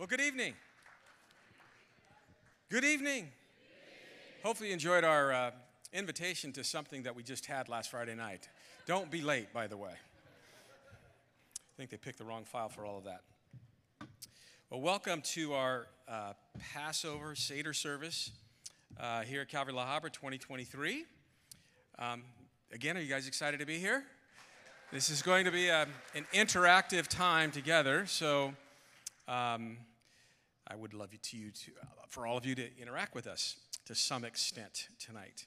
Well, good evening. Good evening. Hopefully you enjoyed our invitation to something that we just had last Friday night. Don't be late, by the way. I think they picked the wrong file for all of that. Well, welcome to our Passover Seder service here at Calvary La Habra 2023. Again, are you guys excited to be here? This is going to be an interactive time together, so I would love for all of you to interact with us to some extent tonight.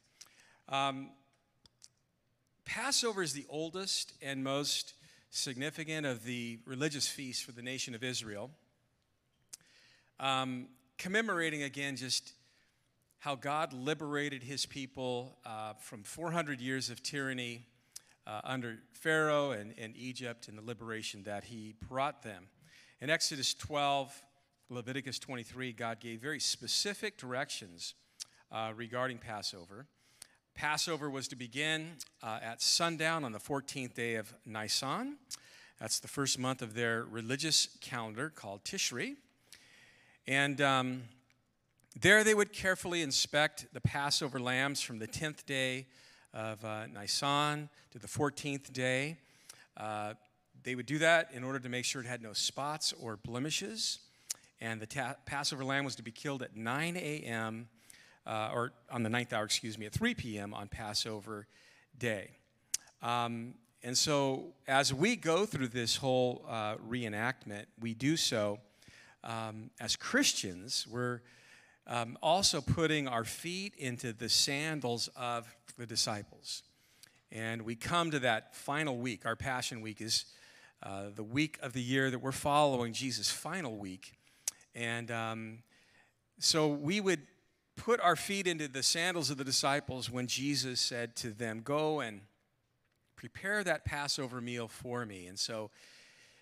Passover is the oldest and most significant of the religious feasts for the nation of Israel, commemorating again just how God liberated his people from 400 years of tyranny under Pharaoh and Egypt, and the liberation that he brought them. In Exodus 12, Leviticus 23, God gave very specific directions regarding Passover. Passover was to begin at sundown on the 14th day of Nisan. That's the first month of their religious calendar called Tishri. And there they would carefully inspect the Passover lambs from the 10th day of Nisan to the 14th day. They would do that in order to make sure it had no spots or blemishes. And the Passover lamb was to be killed at 9 a.m. Or on the 9th hour, excuse me, at 3 p.m. on Passover day. And so as we go through this whole reenactment, we do so as Christians. We're also putting our feet into the sandals of the disciples. And we come to that final week. Our Passion Week is the week of the year that we're following Jesus' final week. And so we would put our feet into the sandals of the disciples when Jesus said to them, "Go and prepare that Passover meal for me." And so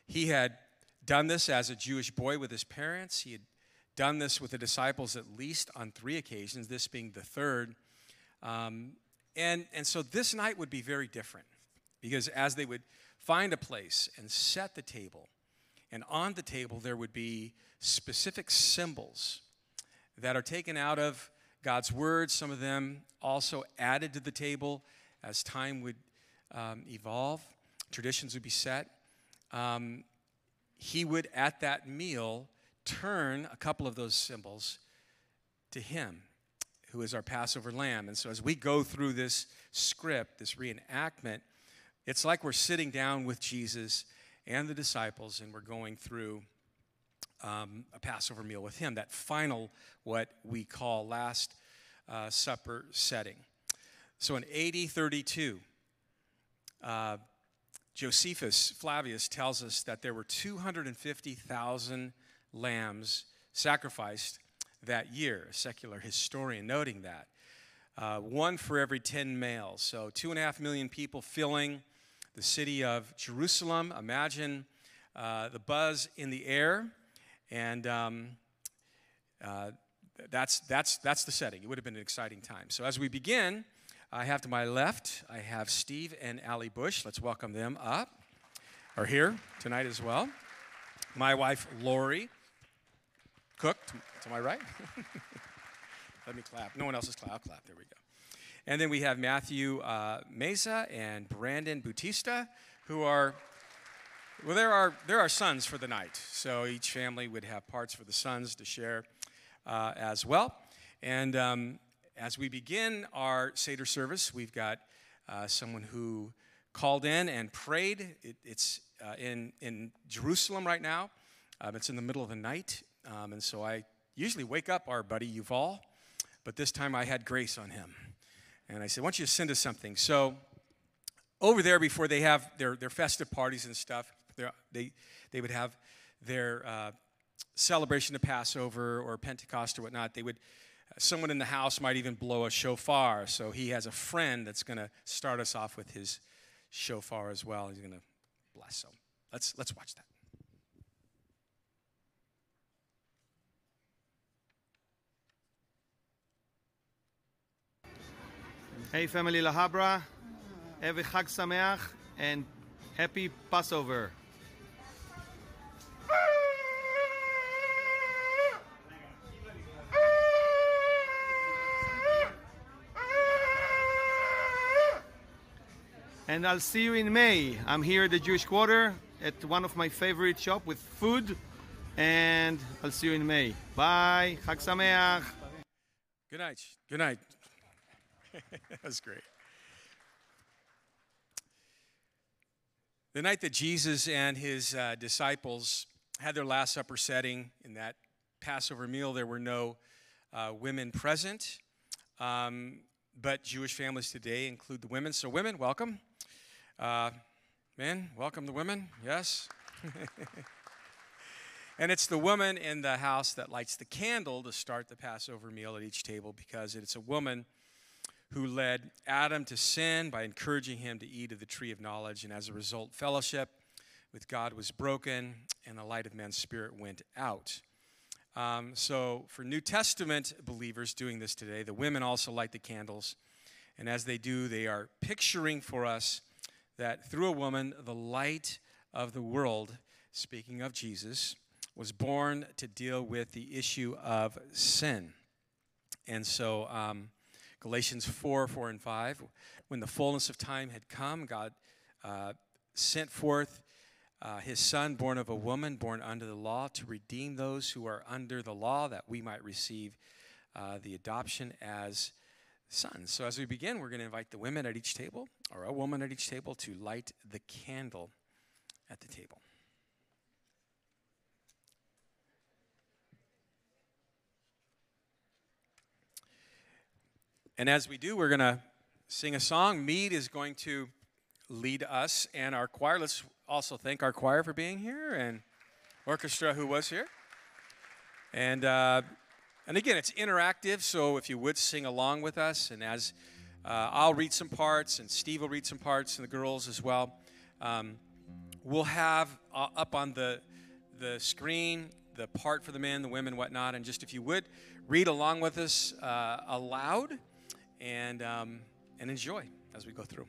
he had done this as a Jewish boy with his parents. He had done this with the disciples at least on 3 occasions, this being the third. And so this night would be very different, because as they would find a place and set the table, and on the table there would be specific symbols that are taken out of God's word, some of them also added to the table as time would evolve, traditions would be set. He would, at that meal, turn a couple of those symbols to him, who is our Passover lamb. And so as we go through this script, this reenactment, it's like we're sitting down with Jesus and the disciples, and we're going through a Passover meal with him, that final, what we call Last Supper setting. So in AD 32, Josephus Flavius tells us that there were 250,000 lambs sacrificed that year, a secular historian noting that. One for every 10 males, so 2.5 million people filling the city of Jerusalem. Imagine the buzz in the air, and that's the setting. It would have been an exciting time. So as we begin, I have to my left, I have Steve and Allie Bush. Let's welcome them up, or here tonight as well. My wife, Lori Cook, to my right. Let me clap. No one else is clapping. I'll clap. There we go. And then we have Matthew Meza and Brandon Bautista, who are, well, there are sons for the night. So each family would have parts for the sons to share as well. And as we begin our Seder service, we've got someone who called in and prayed. It's in Jerusalem right now. It's in the middle of the night. And so I usually wake up our buddy Yuval, but this time I had grace on him. And I said, "Why don't you send us something?" So over there, before they have their festive parties and stuff, they would have their celebration of Passover or Pentecost or whatnot. They would, someone in the house might even blow a shofar. So he has a friend that's going to start us off with his shofar as well. He's going to bless. So let's watch that. Hey, family La Habra, have a Chag Sameach and happy Passover. and I'll see you in May. I'm here at the Jewish Quarter at one of my favorite shops with food, and I'll see you in May. Bye. Chag Sameach. Good night. Good night. That was great. The night that Jesus and his disciples had their Last Supper setting in that Passover meal, there were no women present, but Jewish families today include the women. So women, welcome. Men, welcome the women, yes. And it's the woman in the house that lights the candle to start the Passover meal at each table, because it's a woman who led Adam to sin by encouraging him to eat of the tree of knowledge. And as a result, fellowship with God was broken, and the light of man's spirit went out. So for New Testament believers doing this today, the women also light the candles. And as they do, they are picturing for us that through a woman, the light of the world, speaking of Jesus, was born to deal with the issue of sin. And so Galatians 4:4-5, when the fullness of time had come, God sent forth his son, born of a woman, born under the law, to redeem those who are under the law, that we might receive the adoption as sons. So as we begin, we're going to invite the women at each table, or a woman at each table, to light the candle at the table. And as we do, we're going to sing a song. Mead is going to lead us and our choir. Let's also thank our choir for being here, and orchestra who was here. And again, it's interactive, so if you would sing along with us. And as I'll read some parts, and Steve will read some parts, and the girls as well. We'll have up on the screen the part for the men, the women, whatnot. And just if you would, read along with us aloud. And enjoy as we go through.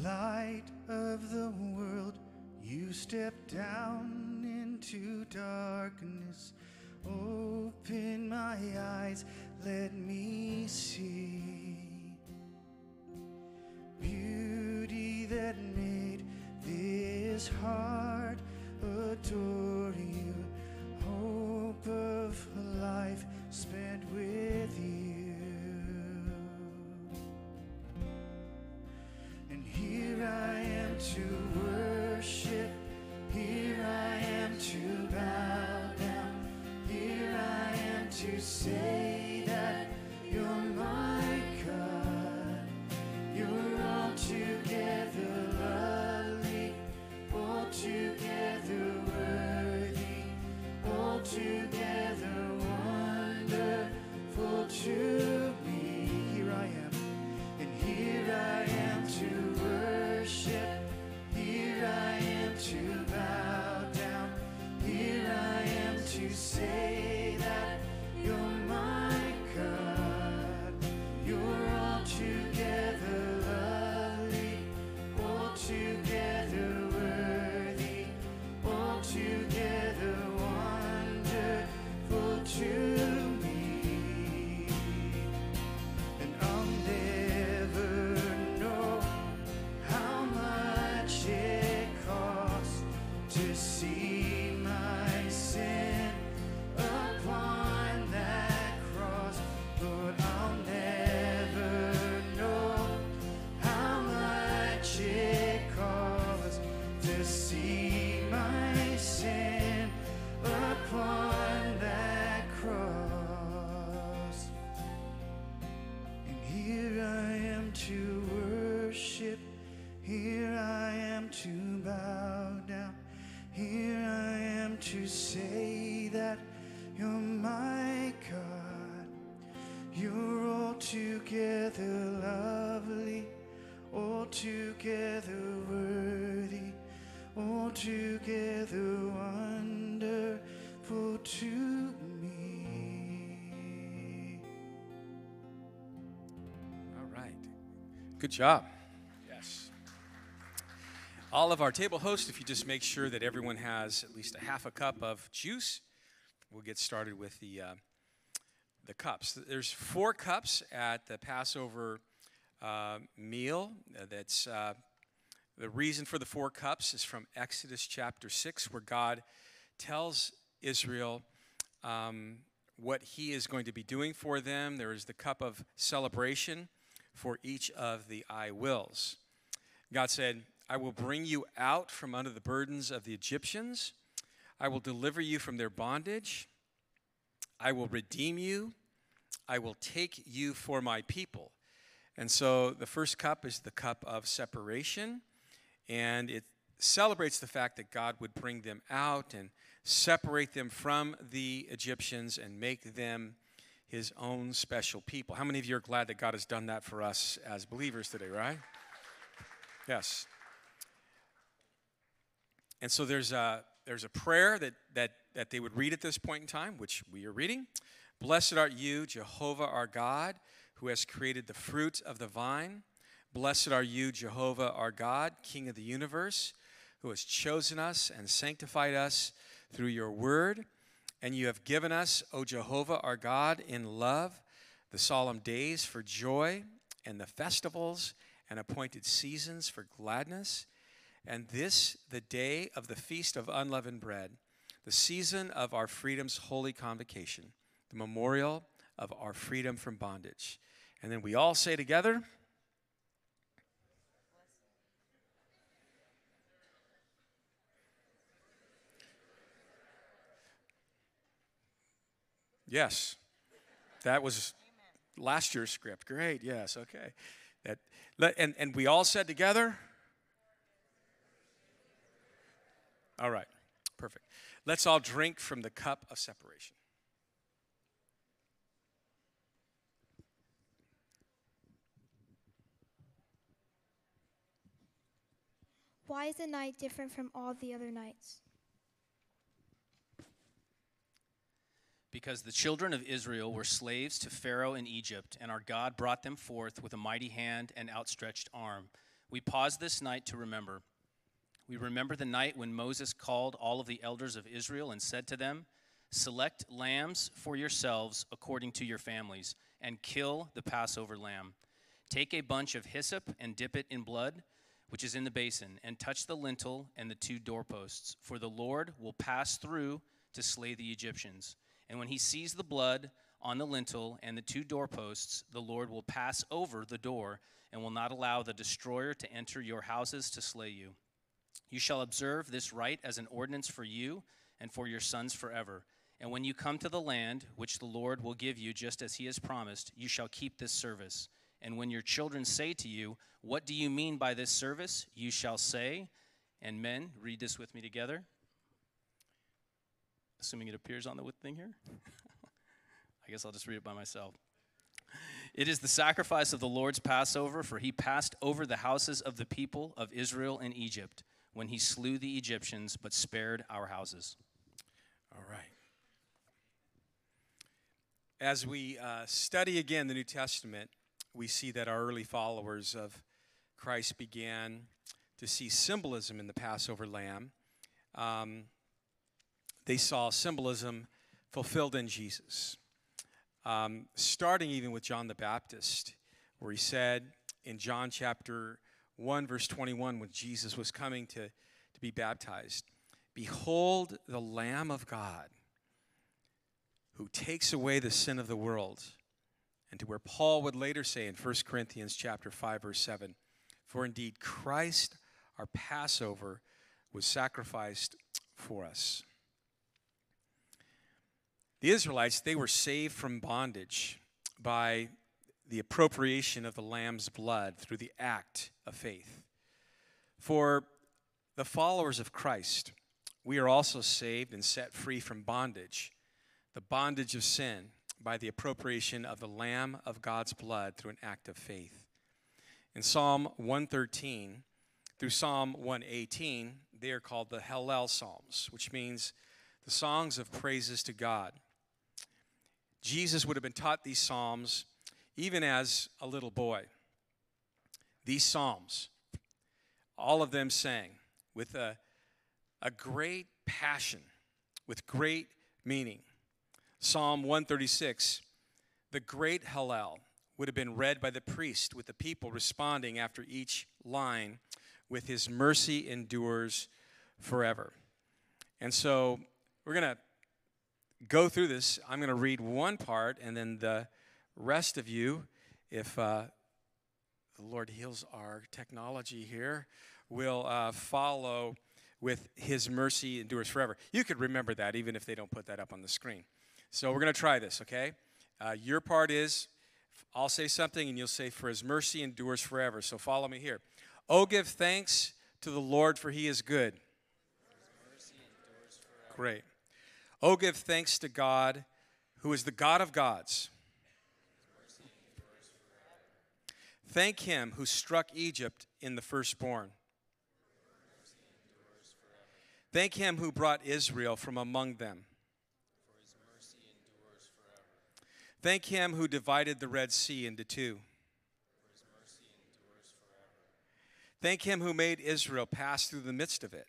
Light of the world, you step down into darkness. Open my eyes, let me see beauty that made this heart adore you. Hope of life spent with you. And here I am to worship, here I am to bow down, here I am to say that you're my God. You're all together lovely, all together worthy, all together wonderful to me. Here I am, and here I am to worship, here I am to bow down, here I am to say that you're my God. You're all together lovely, all together worthy, all together wonderful to me. And I'll never know how much it costs to see my sin upon that cross. Lord, I'll never know how much it costs to see my sin upon that cross. And here I am to worship, here I am to bow down, here I am to say that you're my God. You're all together lovely, all together worthy, all together wonderful to me. All right. Good job. Yes. All of our table hosts, if you just make sure that everyone has at least a half a cup of juice, we'll get started with the the cups. There's four cups at the Passover meal. That's the reason for the four cups is from Exodus chapter 6, where God tells Israel what he is going to be doing for them. There is the cup of celebration for each of the I wills. God said, I will bring you out from under the burdens of the Egyptians. I will deliver you from their bondage. I will redeem you. I will take you for my people. And so the first cup is the cup of separation. And it celebrates the fact that God would bring them out and separate them from the Egyptians and make them his own special people. How many of you are glad that God has done that for us as believers today, right? Yes. And so there's a prayer that they would read at this point in time, which we are reading. Blessed art you, Jehovah our God, who has created the fruit of the vine. Blessed are you, Jehovah our God, King of the universe, who has chosen us and sanctified us through your word. And you have given us, O Jehovah our God, in love, the solemn days for joy, and the festivals and appointed seasons for gladness. And this, the day of the feast of unleavened bread, the season of our freedom's holy convocation, the memorial of our freedom from bondage. And then we all say together, yes, that was last year's script. Great, yes, okay. And we all said together? All right, perfect. Let's all drink from the cup of separation. Why is the night different from all the other nights? Because the children of Israel were slaves to Pharaoh in Egypt, and our God brought them forth with a mighty hand and outstretched arm. We pause this night to remember. We remember the night when Moses called all of the elders of Israel and said to them, select lambs for yourselves according to your families, and kill the Passover lamb. Take a bunch of hyssop and dip it in blood, which is in the basin, and touch the lintel and the two doorposts, for the Lord will pass through to slay the Egyptians. And when he sees the blood on the lintel and the two doorposts, the Lord will pass over the door and will not allow the destroyer to enter your houses to slay you. You shall observe this rite as an ordinance for you and for your sons forever. And when you come to the land, which the Lord will give you just as he has promised, you shall keep this service. And when your children say to you, what do you mean by this service? You shall say, and men, read this with me together. Assuming it appears on the thing here. I guess I'll just read it by myself. It is the sacrifice of the Lord's Passover, for he passed over the houses of the people of Israel in Egypt when he slew the Egyptians but spared our houses. All right. As we study again the New Testament, we see that our early followers of Christ began to see symbolism in the Passover lamb. They saw symbolism fulfilled in Jesus, starting even with John the Baptist, where he said in John chapter 1, verse 21, when Jesus was coming to be baptized, behold the Lamb of God who takes away the sin of the world, and to where Paul would later say in 1 Corinthians chapter 5, verse 7, for indeed Christ, our Passover, was sacrificed for us. The Israelites, they were saved from bondage by the appropriation of the lamb's blood through the act of faith. For the followers of Christ, we are also saved and set free from bondage, the bondage of sin, by the appropriation of the Lamb of God's blood through an act of faith. In Psalm 113 through Psalm 118, they are called the Hallel Psalms, which means the songs of praises to God. Jesus would have been taught these psalms even as a little boy. These psalms, all of them sang with a great passion, with great meaning. Psalm 136 The great Hallel would have been read by the priest, with the people responding after each line with "His mercy endures forever." And so we're going to go through this. I'm going to read one part, and then the rest of you, if the Lord heals our technology here, will follow with "His mercy endures forever." You could remember that even if they don't put that up on the screen. So we're going to try this, okay? Your part is, I'll say something and you'll say, "For his mercy endures forever." So follow me here. "Oh, give thanks to the Lord, for he is good." His mercy endures forever. Great. "Oh, give thanks to God, who is the God of gods." His mercy endures forever. "Thank him who struck Egypt in the firstborn." "Thank him who brought Israel from among them." "For his mercy endures forever." "Thank him who divided the Red Sea into two." "For his mercy endures forever." "Thank him who made Israel pass through the midst of it."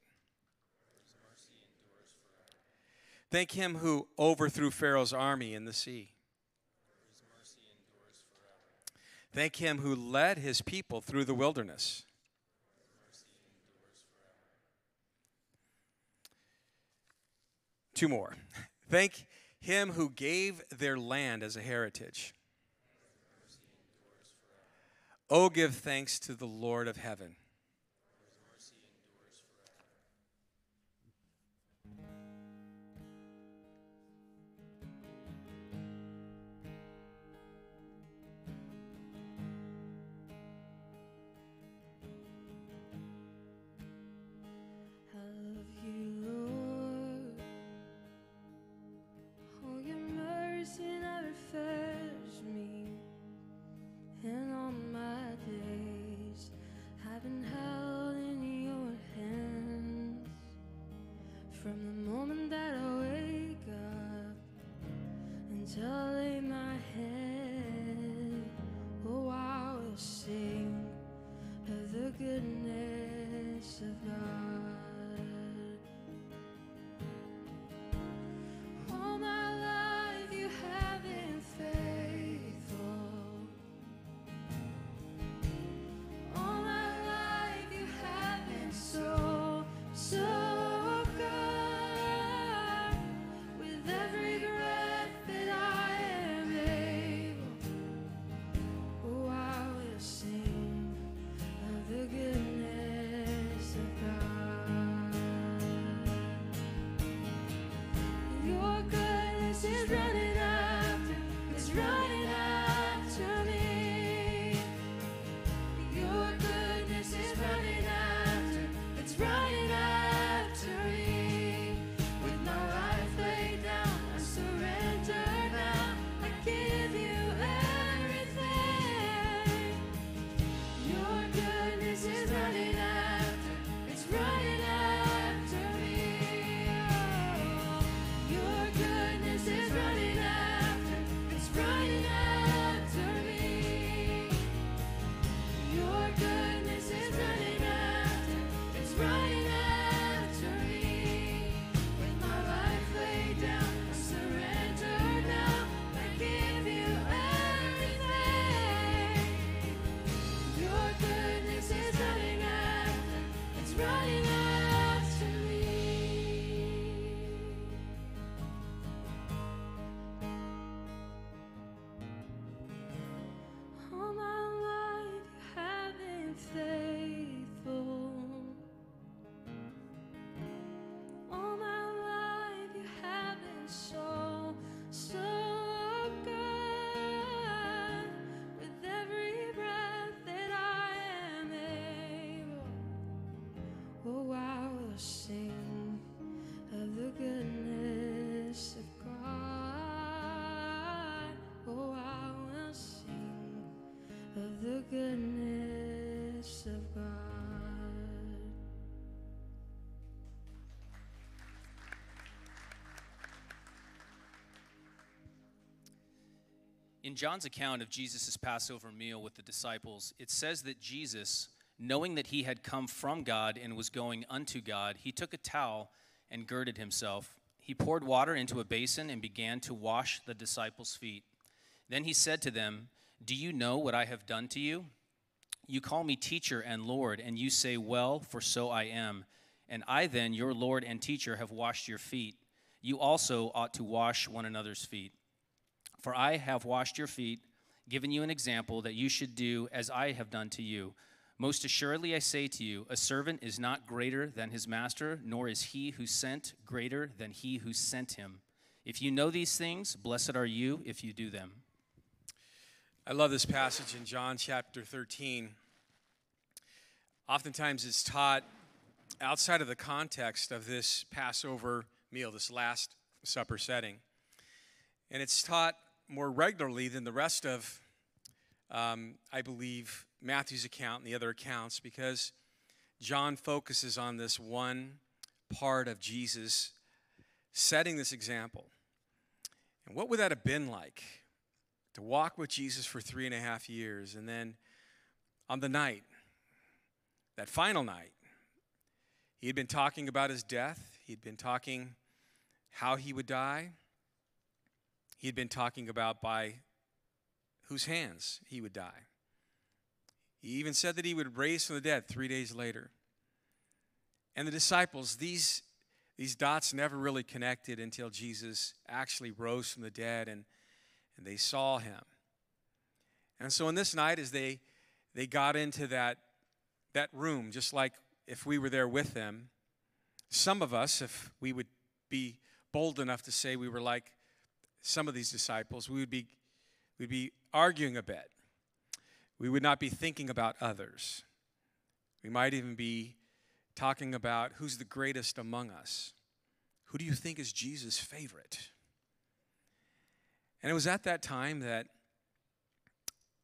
"For his mercy endures forever." "Thank him who overthrew Pharaoh's army in the sea." "For his mercy endures forever." "Thank him who led his people through the wilderness." Two more. "Thank him who gave their land as a heritage." "Oh, give thanks to the Lord of heaven." In John's account of Jesus' Passover meal with the disciples, it says that Jesus, knowing that he had come from God and was going unto God, he took a towel and girded himself. He poured water into a basin and began to wash the disciples' feet. Then he said to them, "Do you know what I have done to you? You call me teacher and Lord, and you say, 'Well, for so I am.' And I then, your Lord and teacher, have washed your feet. You also ought to wash one another's feet. For I have washed your feet, given you an example that you should do as I have done to you. Most assuredly I say to you, a servant is not greater than his master, nor is he who sent greater than he who sent him. If you know these things, blessed are you if you do them." I love this passage in John chapter 13. Oftentimes it's taught outside of the context of this Passover meal, this Last Supper setting. And it's taught more regularly than the rest of, I believe, Matthew's account and the other accounts, because John focuses on this one part of Jesus setting this example. And what would that have been like to walk with Jesus for 3.5 years, and then on the night, that final night, he had been talking about his death. He had been talking how he would die. He had been talking about by whose hands he would die. He even said that he would raise from the dead 3 days later. And the disciples, these dots never really connected until Jesus actually rose from the dead and they saw him. And so on this night, as they got into that room, just like if we were there with them, some of us, if we would be bold enough to say we were like some of these disciples, we'd be arguing a bit. We would not be thinking about others. We might even be talking about who's the greatest among us. Who do you think is Jesus' favorite? And it was at that time that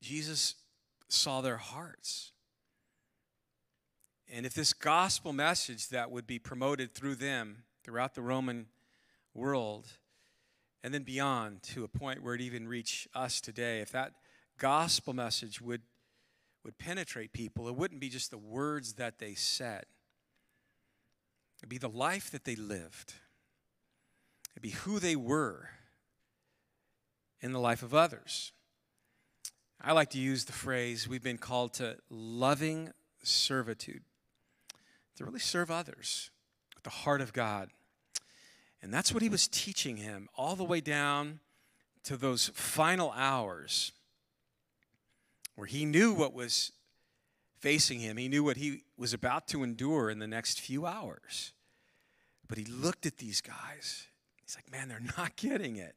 Jesus saw their hearts. And if this gospel message that would be promoted through them throughout the Roman world and then beyond to a point where it even reached us today, if that gospel message would penetrate people, it wouldn't be just the words that they said. It'd be the life that they lived. It'd be who they were in the life of others. I like to use the phrase, we've been called to loving servitude, to really serve others with the heart of God. And that's what he was teaching him all the way down to those final hours where he knew what was facing him. He knew what he was about to endure in the next few hours. But he looked at these guys. He's like, man, they're not getting it.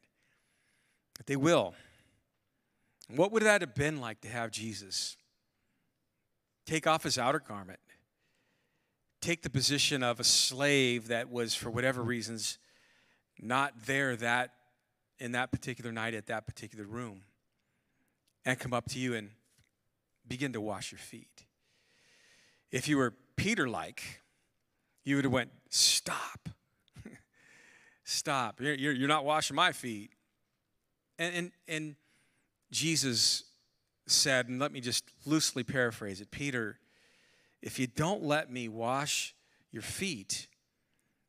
But they will. What would that have been like to have Jesus take off his outer garment, take the position of a slave that was, for whatever reasons, not there that in that particular night at that particular room, and come up to you and begin to wash your feet? If you were Peter-like, you would have went, stop. Stop. You're not washing my feet. And Jesus said, and let me just loosely paraphrase it, Peter, if you don't let me wash your feet,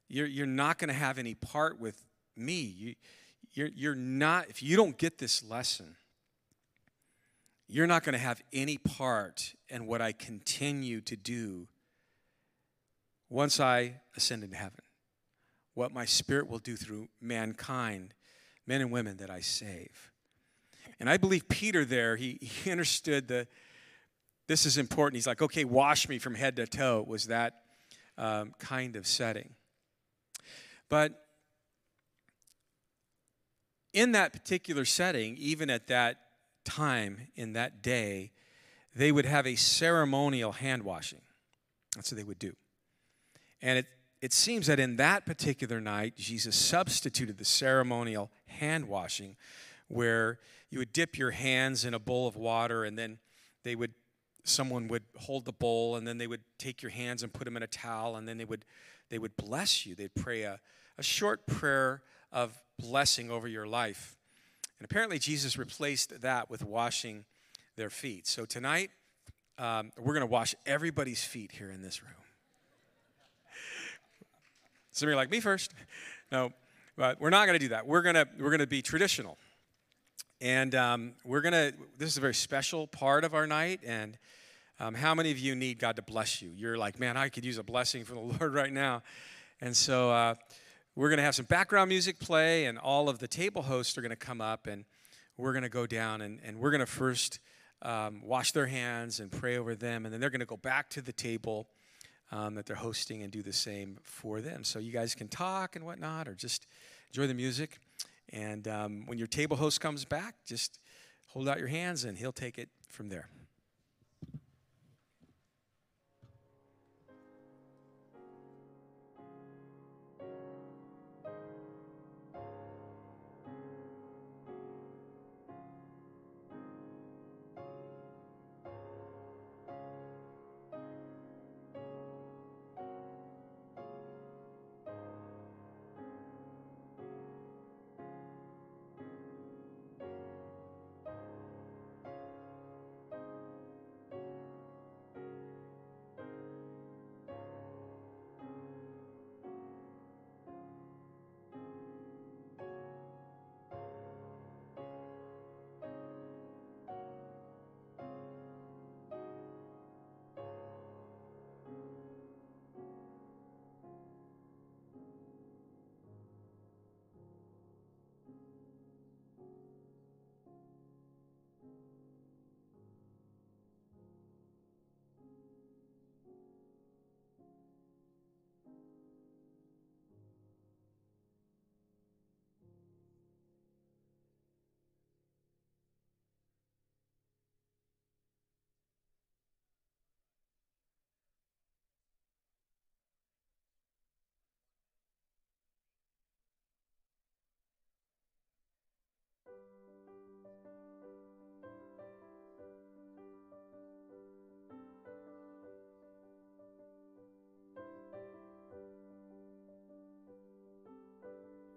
you're not going to have any part with me. You're not, if you don't get this lesson, you're not going to have any part in what I continue to do once I ascend into heaven, what my Spirit will do through mankind, men and women that I save. And I believe Peter there, he understood this is important. He's like, okay, wash me from head to toe, was that kind of setting. But in that particular setting, even at that time in that day, they would have a ceremonial hand washing. That's what they would do. And it seems that in that particular night, Jesus substituted the ceremonial hand washing, where you would dip your hands in a bowl of water, and then someone would hold the bowl, and then they would take your hands and put them in a towel, and then they would bless you. They'd pray a short prayer of blessing over your life. And apparently Jesus replaced that with washing their feet. So tonight, we're going to wash everybody's feet here in this room. Some of you are like, me first. No, but we're not going to do that. We're going to be traditional And this is a very special part of our night. And how many of you need God to bless you? You're like, man, I could use a blessing from the Lord right now. And so we're going to have some background music play, and all of the table hosts are going to come up, and we're going to go down, and we're going to first wash their hands and pray over them, and then they're going to go back to the table that they're hosting and do the same for them. So you guys can talk and whatnot, or just enjoy the music. And when your table host comes back, just hold out your hands, and he'll take it from there.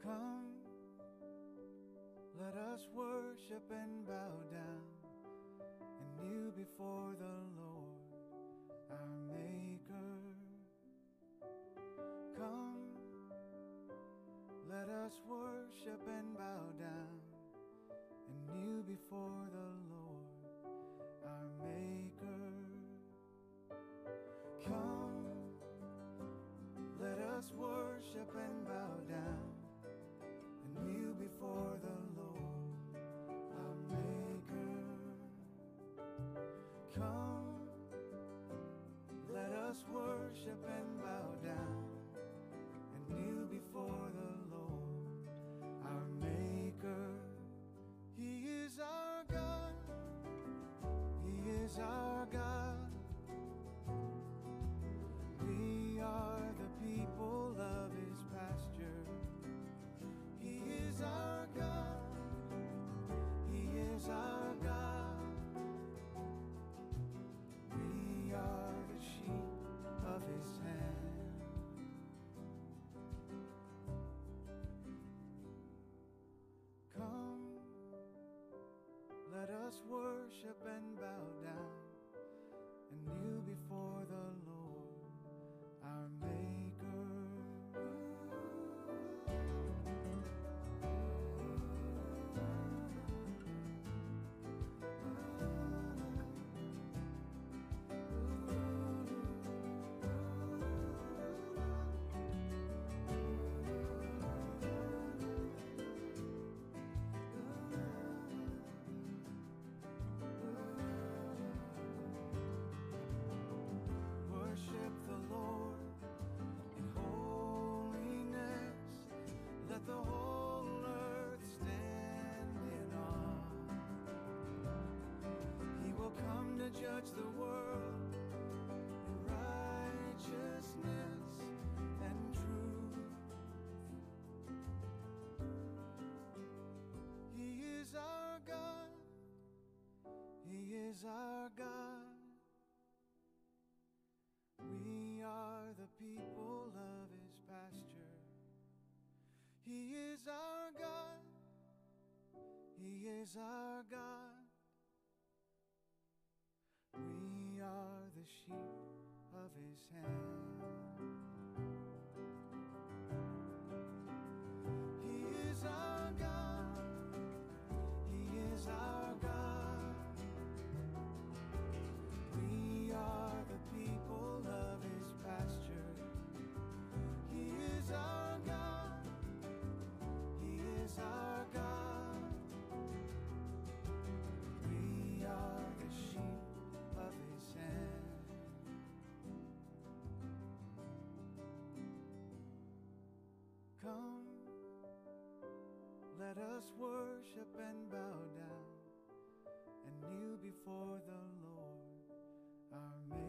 Come, let us worship and bow down and kneel before the Lord, our Maker. Come, let us worship and bow down and kneel before the Lord, our Maker. Come, let us worship and bow down. Kneel before the Lord, our Maker. Come, let us worship and bow down and kneel before the Lord, our Maker. He is our God. He is our God. We are the people of His pasture. He is our God, He is our God. We are the sheep of His hand. Come, let us worship and bow down and kneel before the Lord, our Maker. Judge the world in righteousness and truth. He is our God. He is our God. We are the people of His pasture. He is our God. He is our God. We are the sheep of His hand. He is our God. He is Let us worship and bow down and kneel before the Lord, our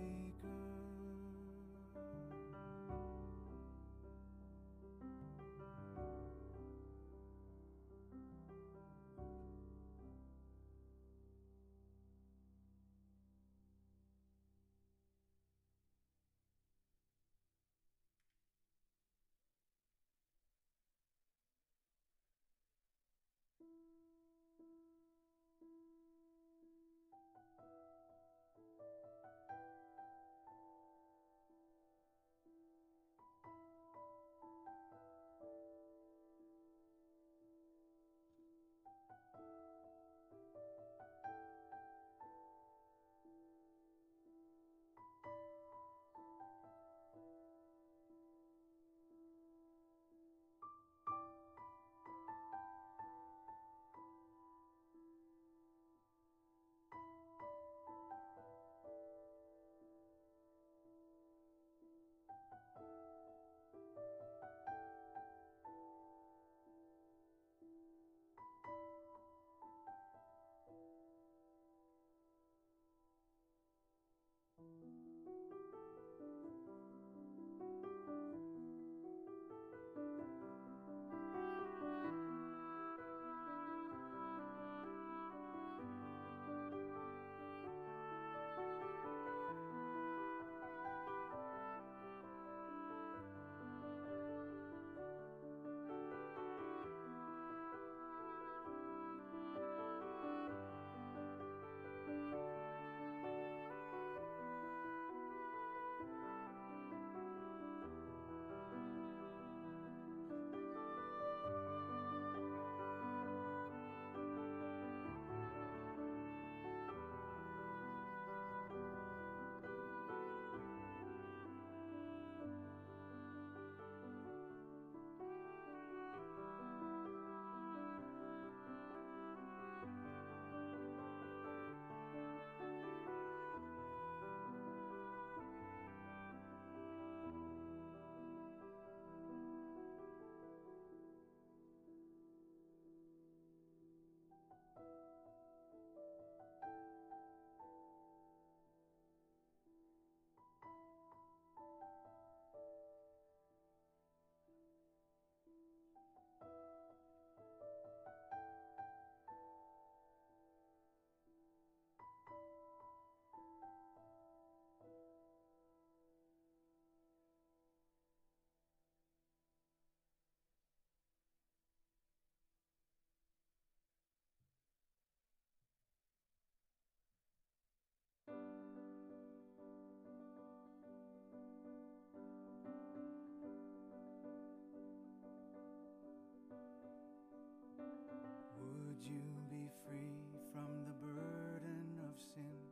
Would you be free from the burden of sin?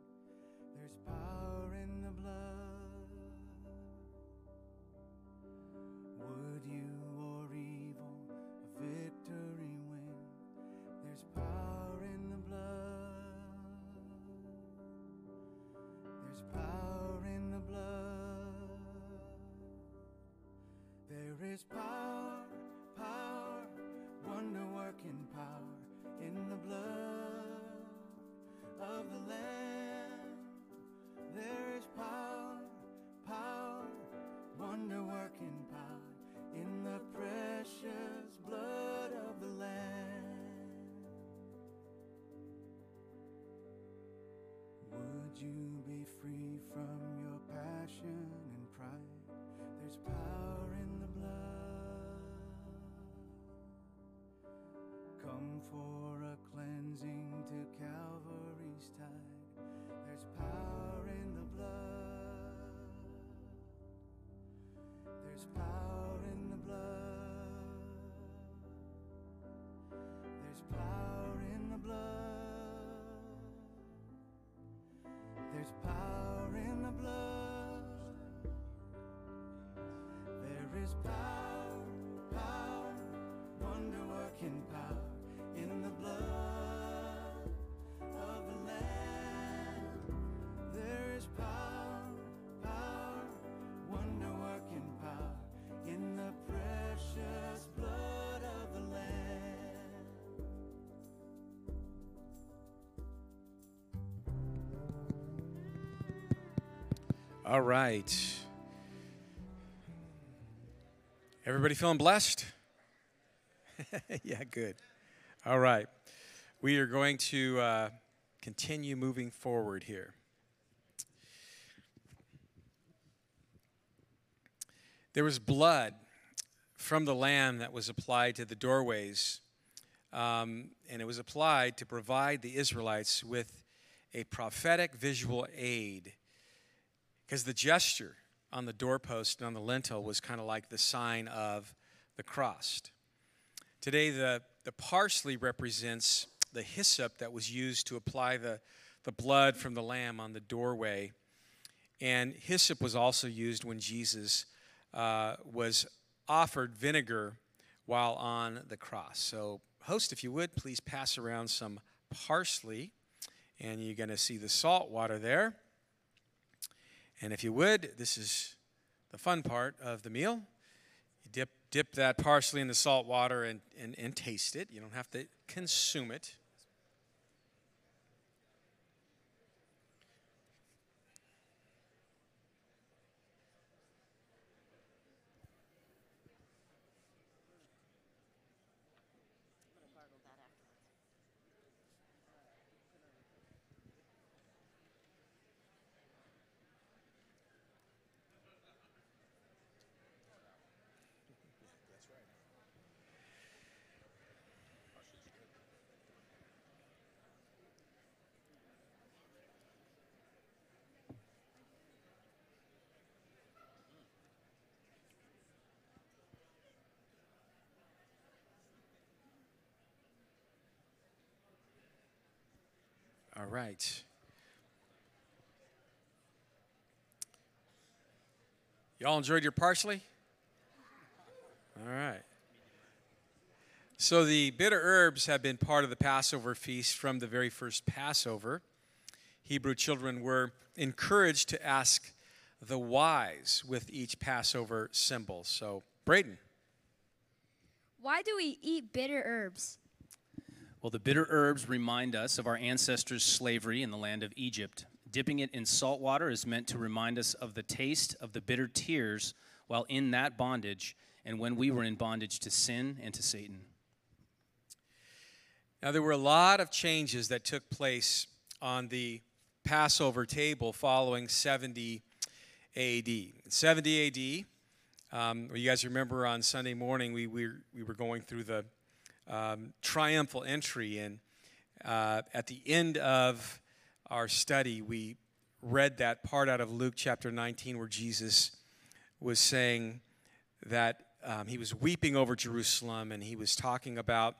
There's power in the blood. Would you o'er evil a victory win? There's power in the blood. There's power in the blood. There is power, power, wonder-working power in the blood of the Lamb. There is power, power, wonder-working power in the precious blood of the Lamb. Would you be free from your passion and pride? There's power in the blood. Come for a cleansing to Calvary's tide. There's power in the blood. There's power in the blood. There's power in the blood. There's power in the blood. There is power, power, wonder-working power in the blood of the Lamb. All right. Everybody feeling blessed? Yeah, good. All right. We are going to continue moving forward here. There was blood from the lamb that was applied to the doorways, and it was applied to provide the Israelites with a prophetic visual aid, because the gesture on the doorpost and on the lintel was kind of like the sign of the cross. Today, the parsley represents the hyssop that was used to apply the blood from the lamb on the doorway. And hyssop was also used when Jesus was offered vinegar while on the cross. So, host, if you would, please pass around some parsley. And you're going to see the salt water there. And if you would, this is the fun part of the meal. You dip that parsley in the salt water and taste it. You don't have to consume it. All right. Y'all enjoyed your parsley? All right. So the bitter herbs have been part of the Passover feast from the very first Passover. Hebrew children were encouraged to ask the whys with each Passover symbol. So, Braden. Why do we eat bitter herbs? Well, the bitter herbs remind us of our ancestors' slavery in the land of Egypt. Dipping it in salt water is meant to remind us of the taste of the bitter tears while in that bondage, and when we were in bondage to sin and to Satan. Now, there were a lot of changes that took place on the Passover table following 70 AD. In 70 AD, you guys remember on Sunday morning we were going through the triumphal entry, and at the end of our study we read that part out of Luke chapter 19 where Jesus was saying that he was weeping over Jerusalem, and he was talking about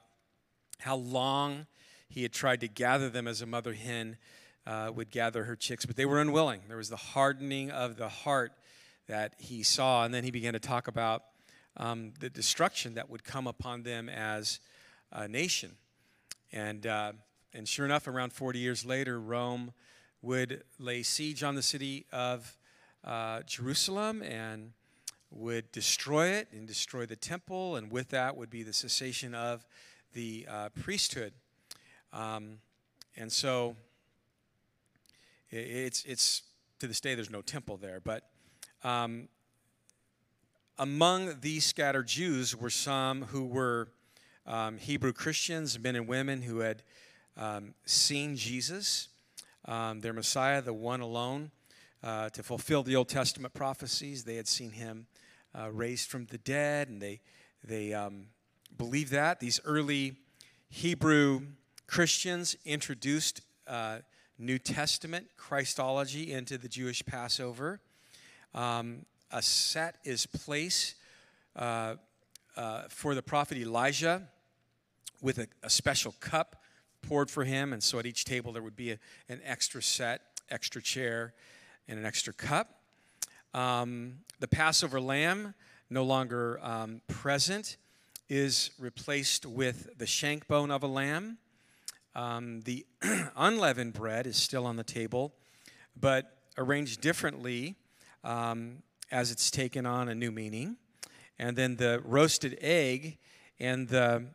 how long he had tried to gather them as a mother hen would gather her chicks, but they were unwilling. There was the hardening of the heart that he saw, and then he began to talk about the destruction that would come upon them as a nation. And sure enough, around 40 years later, Rome would lay siege on the city of Jerusalem and would destroy it and destroy the temple, and with that would be the cessation of the priesthood. And so it's to this day there's no temple there, but among these scattered Jews were some who were Hebrew Christians, men and women who had seen Jesus, their Messiah, the one alone, to fulfill the Old Testament prophecies. They had seen him raised from the dead, and they believed that. These early Hebrew Christians introduced New Testament Christology into the Jewish Passover. A set is placed for the prophet Elijah, with a special cup poured for him. And so at each table there would be an extra set, extra chair, and an extra cup. The Passover lamb, no longer present, is replaced with the shank bone of a lamb. The unleavened bread is still on the table, but arranged differently as it's taken on a new meaning. And then the roasted egg, and the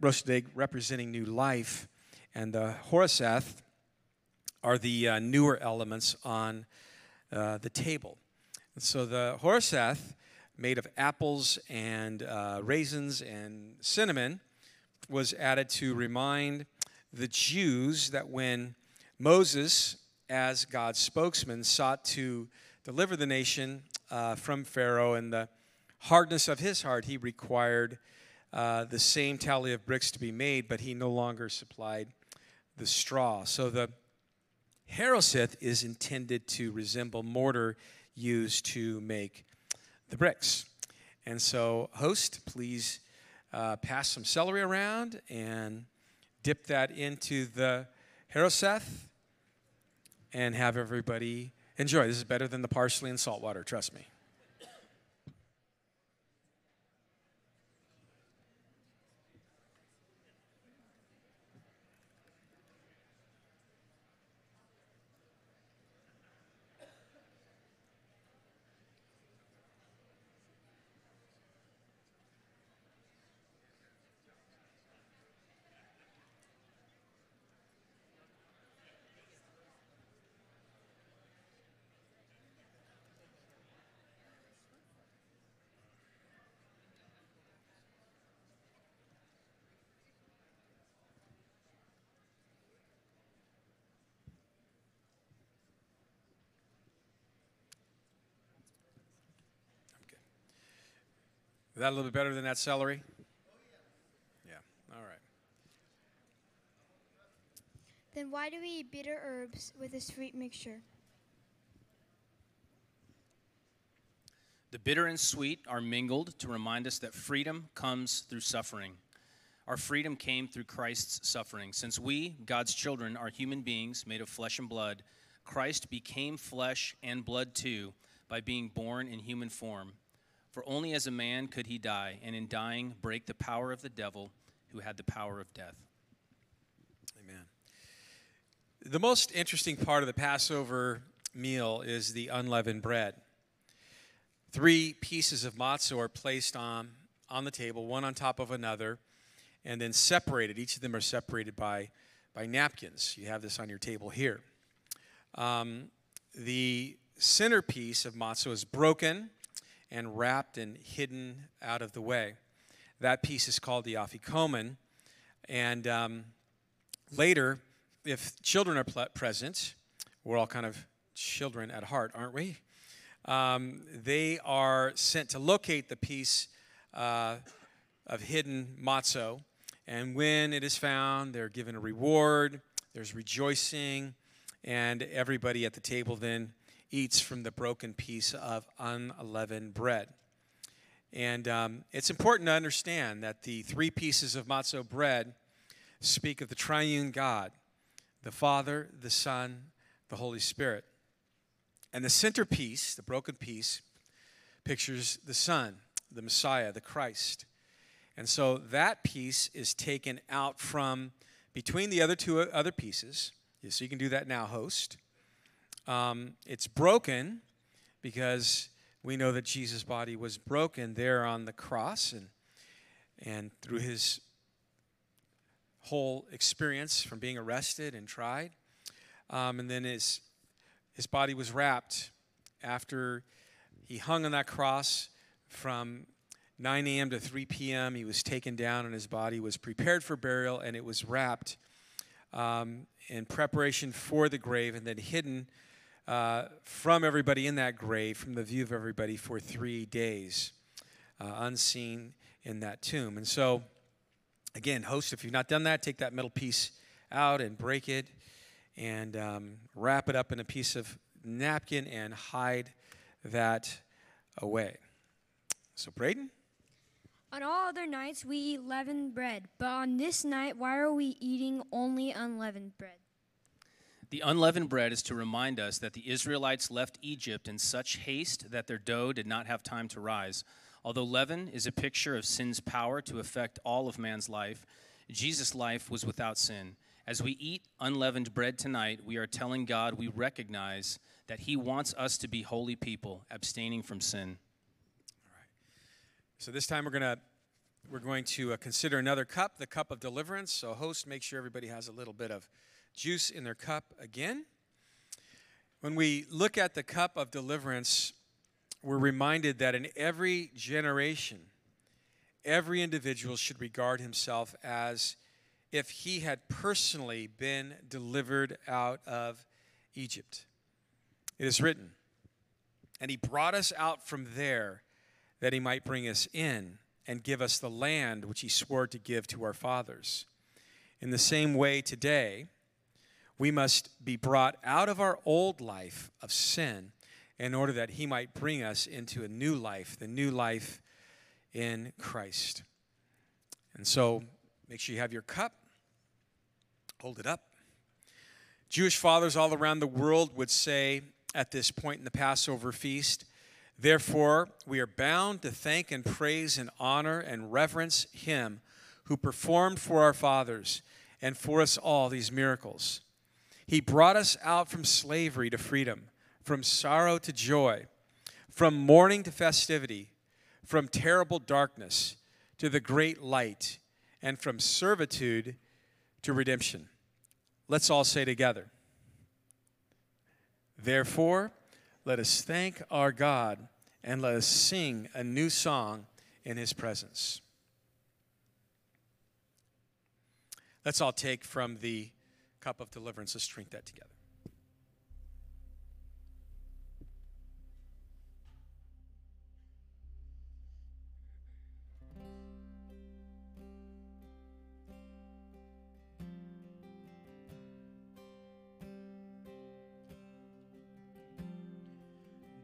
roasted egg representing new life, and the horseth are the newer elements on the table. And so the horseth, made of apples and raisins and cinnamon, was added to remind the Jews that when Moses, as God's spokesman, sought to deliver the nation from Pharaoh and the hardness of his heart, he required the same tally of bricks to be made, but he no longer supplied the straw. So the haroseth is intended to resemble mortar used to make the bricks. And so, host, please pass some celery around and dip that into the haroseth and have everybody enjoy. This is better than the parsley and salt water, trust me. Is that a little bit better than that celery? Yeah. All right. Then why do we eat bitter herbs with a sweet mixture? The bitter and sweet are mingled to remind us that freedom comes through suffering. Our freedom came through Christ's suffering. Since we, God's children, are human beings made of flesh and blood, Christ became flesh and blood too by being born in human form. For only as a man could he die, and in dying break the power of the devil who had the power of death. Amen. The most interesting part of the Passover meal is the unleavened bread. 3 pieces of matzah are placed on the table, one on top of another, and then separated. Each of them are separated by napkins. You have this on your table here. The centerpiece of matzah is broken and wrapped and hidden out of the way. That piece is called the Afikoman. And later, if children are present, we're all kind of children at heart, aren't we? They are sent to locate the piece of hidden matzo. And when it is found, they're given a reward. There's rejoicing. And everybody at the table then eats from the broken piece of unleavened bread. And it's important to understand that the 3 pieces of matzo bread speak of the triune God, the Father, the Son, the Holy Spirit. And the centerpiece, the broken piece, pictures the Son, the Messiah, the Christ. And so that piece is taken out from between the other two pieces. So you can do that now, host. It's broken because we know that Jesus' body was broken there on the cross, and through his whole experience from being arrested and tried. And then his body was wrapped after he hung on that cross from 9 a.m. to 3 p.m. He was taken down and his body was prepared for burial, and it was wrapped in preparation for the grave, and then hidden from everybody in that grave, from the view of everybody, for 3 days, unseen in that tomb. And so, again, host, if you've not done that, take that middle piece out and break it, and wrap it up in a piece of napkin and hide that away. So, Braden? On all other nights, we eat leavened bread, but on this night, why are we eating only unleavened bread? The unleavened bread is to remind us that the Israelites left Egypt in such haste that their dough did not have time to rise. Although leaven is a picture of sin's power to affect all of man's life, Jesus' life was without sin. As we eat unleavened bread tonight, we are telling God we recognize that he wants us to be holy people, abstaining from sin. So this time we're going to consider another cup, the cup of deliverance. So host, make sure everybody has a little bit of juice in their cup again. When we look at the cup of deliverance, we're reminded that in every generation, every individual should regard himself as if he had personally been delivered out of Egypt. It is written, "And he brought us out from there, that he might bring us in and give us the land which he swore to give to our fathers." In the same way today, we must be brought out of our old life of sin in order that he might bring us into a new life, the new life in Christ. And so, make sure you have your cup. Hold it up. Jewish fathers all around the world would say at this point in the Passover feast, "Therefore, we are bound to thank and praise and honor and reverence him who performed for our fathers and for us all these miracles. He brought us out from slavery to freedom, from sorrow to joy, from mourning to festivity, from terrible darkness to the great light, and from servitude to redemption." Let's all say together, "Therefore, let us thank our God and let us sing a new song in his presence." Let's all take from the cup of deliverance. Let's drink that together.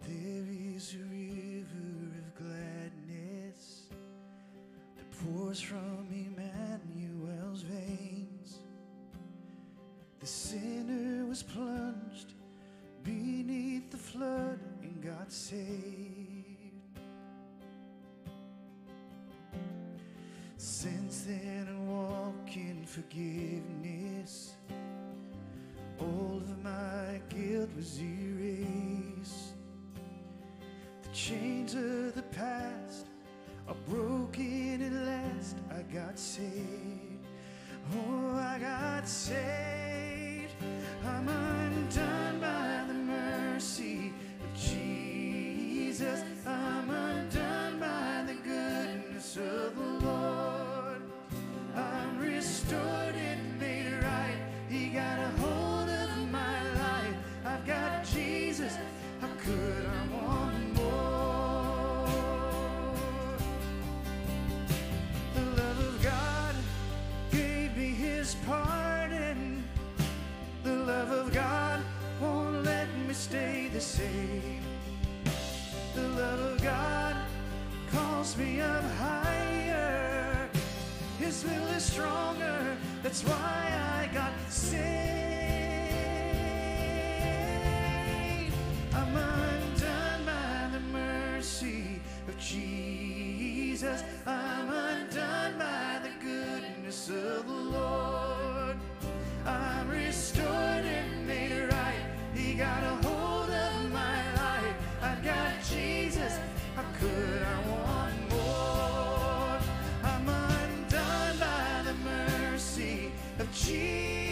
There is a river of gladness that pours from Emmanuel's veins. The sinner was plunged beneath the flood and got saved. Since then I walk in forgiveness. All of my guilt was erased. The chains of the past are broken at last. I got saved. Oh, I got saved. I'm undone by the mercy of Jesus. I'm undone by the goodness of the Lord. I'm restored and made right. He got a hold of my life. I've got Jesus. How could I want more? The love of God gave me his pardon. The love of God won't let me stay the same. The love of God calls me up higher. His will is stronger. That's why I got saved. I'm undone by the mercy of Jesus. I'm undone by the goodness of the Lord. I'm restored and made right. He got a hold of my life. I've got Jesus. How could I want more? I'm undone by the mercy of Jesus.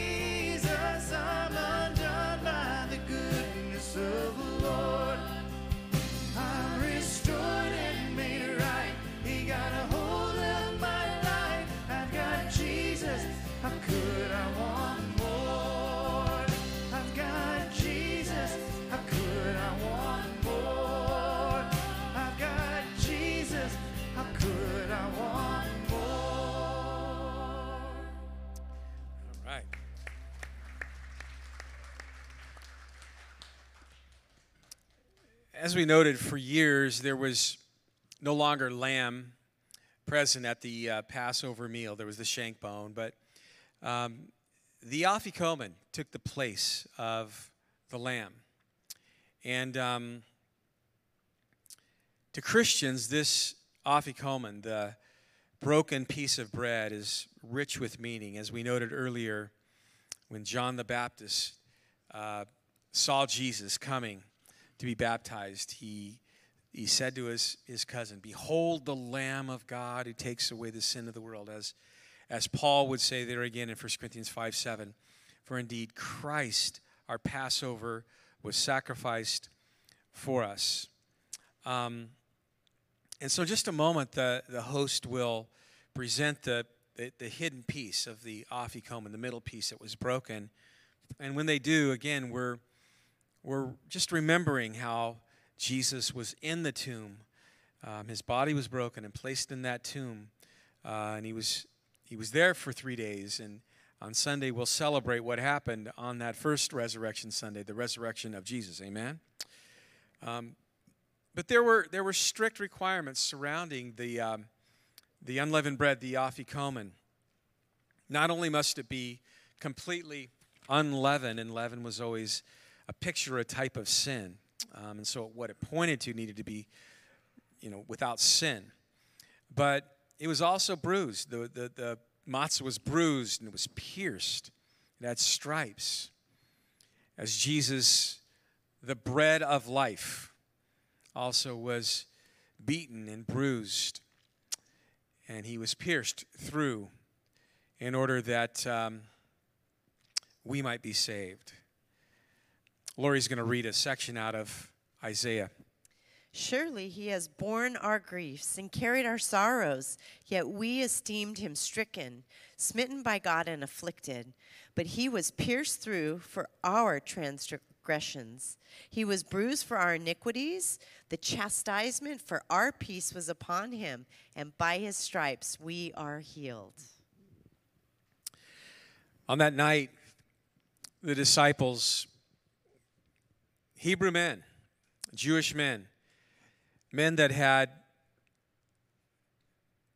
I'm undone by the goodness of the Lord. I'm restored and made right. He got a hold of my life. I've got Jesus. How could I want more? As we noted, for years, there was no longer lamb present at the Passover meal. There was the shank bone, but the Afikoman took the place of the lamb. And to Christians, this Afikoman, the broken piece of bread, is rich with meaning. As we noted earlier, when John the Baptist saw Jesus coming to be baptized, he said to his cousin, "Behold the Lamb of God who takes away the sin of the world." As Paul would say there again in 1 Corinthians 5:7, "For indeed Christ, our Passover was sacrificed for us. And so just a moment, the host will present the hidden piece of the Afikoman, the middle piece that was broken. And when they do, again, we're just remembering how Jesus was in the tomb. His body was broken and placed in that tomb. And he was there for 3 days. And on Sunday, we'll celebrate what happened on that first resurrection Sunday, the resurrection of Jesus. Amen? But there were strict requirements surrounding the unleavened bread, the Afikoman. Not only must it be completely unleavened, and leaven was always a picture, a type of sin. And so what it pointed to needed to be, without sin. But it was also bruised. The matzah was bruised and it was pierced. It had stripes. As Jesus, the bread of life, also was beaten and bruised. And he was pierced through in order that we might be saved. Lori's going to read a section out of Isaiah. Surely he has borne our griefs and carried our sorrows, yet we esteemed him stricken, smitten by God and afflicted. But he was pierced through for our transgressions. He was bruised for our iniquities. The chastisement for our peace was upon him, and by his stripes we are healed. On that night, the disciples, Hebrew men, Jewish men, men that had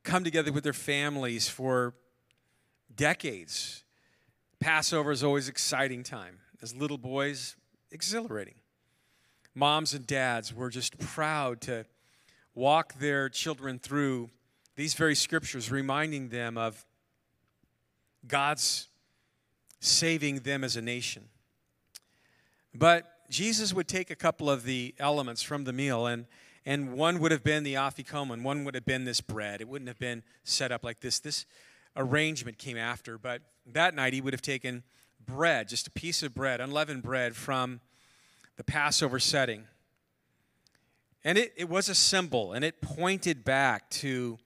come together with their families for decades. Passover is always an exciting time. As little boys, exhilarating. Moms and dads were just proud to walk their children through these very scriptures, reminding them of God's saving them as a nation. But Jesus would take a couple of the elements from the meal, and one would have been the Afikoman, one would have been this bread. It wouldn't have been set up like this. This arrangement came after, but that night he would have taken bread, just a piece of bread, unleavened bread from the Passover setting. And it was a symbol, and it pointed back to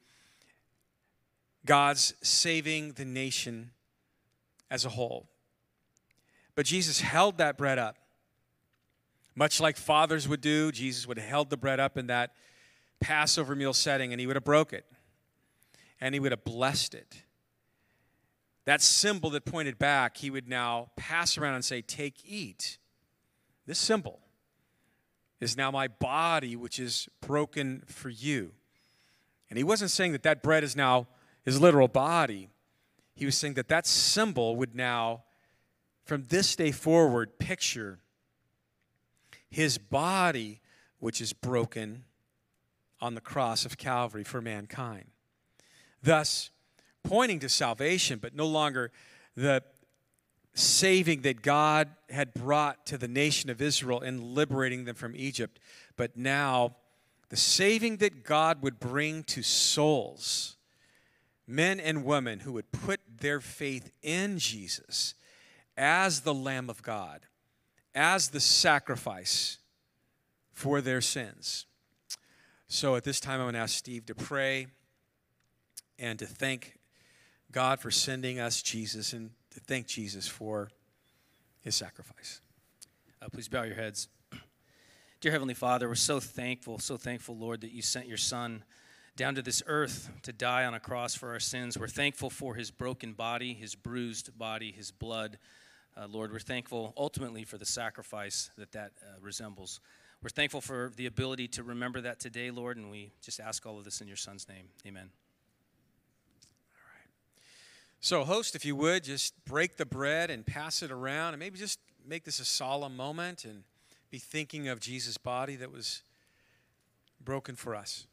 God's saving the nation as a whole. But Jesus held that bread up. Much like fathers would do, Jesus would have held the bread up in that Passover meal setting, and he would have broke it, and he would have blessed it. That symbol that pointed back, he would now pass around and say, take, eat. This symbol is now my body, which is broken for you. And he wasn't saying that that bread is now his literal body. He was saying that that symbol would now, from this day forward, picture his body, which is broken on the cross of Calvary for mankind. Thus, pointing to salvation, but no longer the saving that God had brought to the nation of Israel in liberating them from Egypt, but now the saving that God would bring to souls, men and women who would put their faith in Jesus as the Lamb of God, as the sacrifice for their sins. So at this time, I'm going to ask Steve to pray and to thank God for sending us Jesus and to thank Jesus for his sacrifice. Please bow your heads. Dear Heavenly Father, we're so thankful, Lord, that you sent your Son down to this earth to die on a cross for our sins. We're thankful for his broken body, his bruised body, his blood. Lord, we're thankful ultimately for the sacrifice that resembles. We're thankful for the ability to remember that today, Lord, and we just ask all of this in your Son's name. Amen. All right. So, host, if you would, just break the bread and pass it around, and maybe just make this a solemn moment and be thinking of Jesus' body that was broken for us.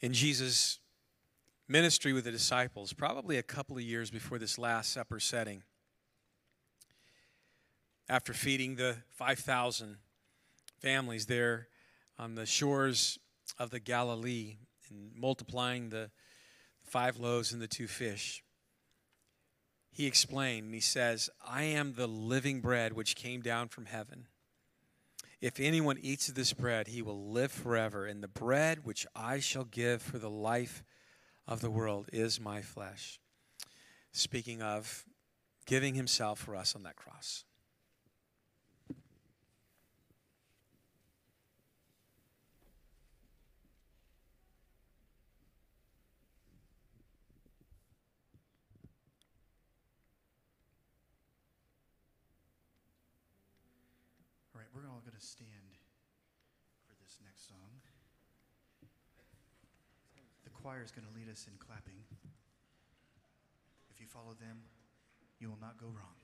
in Jesus' ministry with the disciples, probably a couple of years before this Last Supper setting. After feeding the 5,000 families there on the shores of the Galilee and multiplying the 5 loaves and the 2 fish, he explained, and he says, "I am the living bread which came down from heaven. If anyone eats of this bread, he will live forever. And the bread which I shall give for the life of the world is my flesh." Speaking of giving himself for us on that cross. We're all going to stand for this next song. The choir is going to lead us in clapping. If you follow them, you will not go wrong.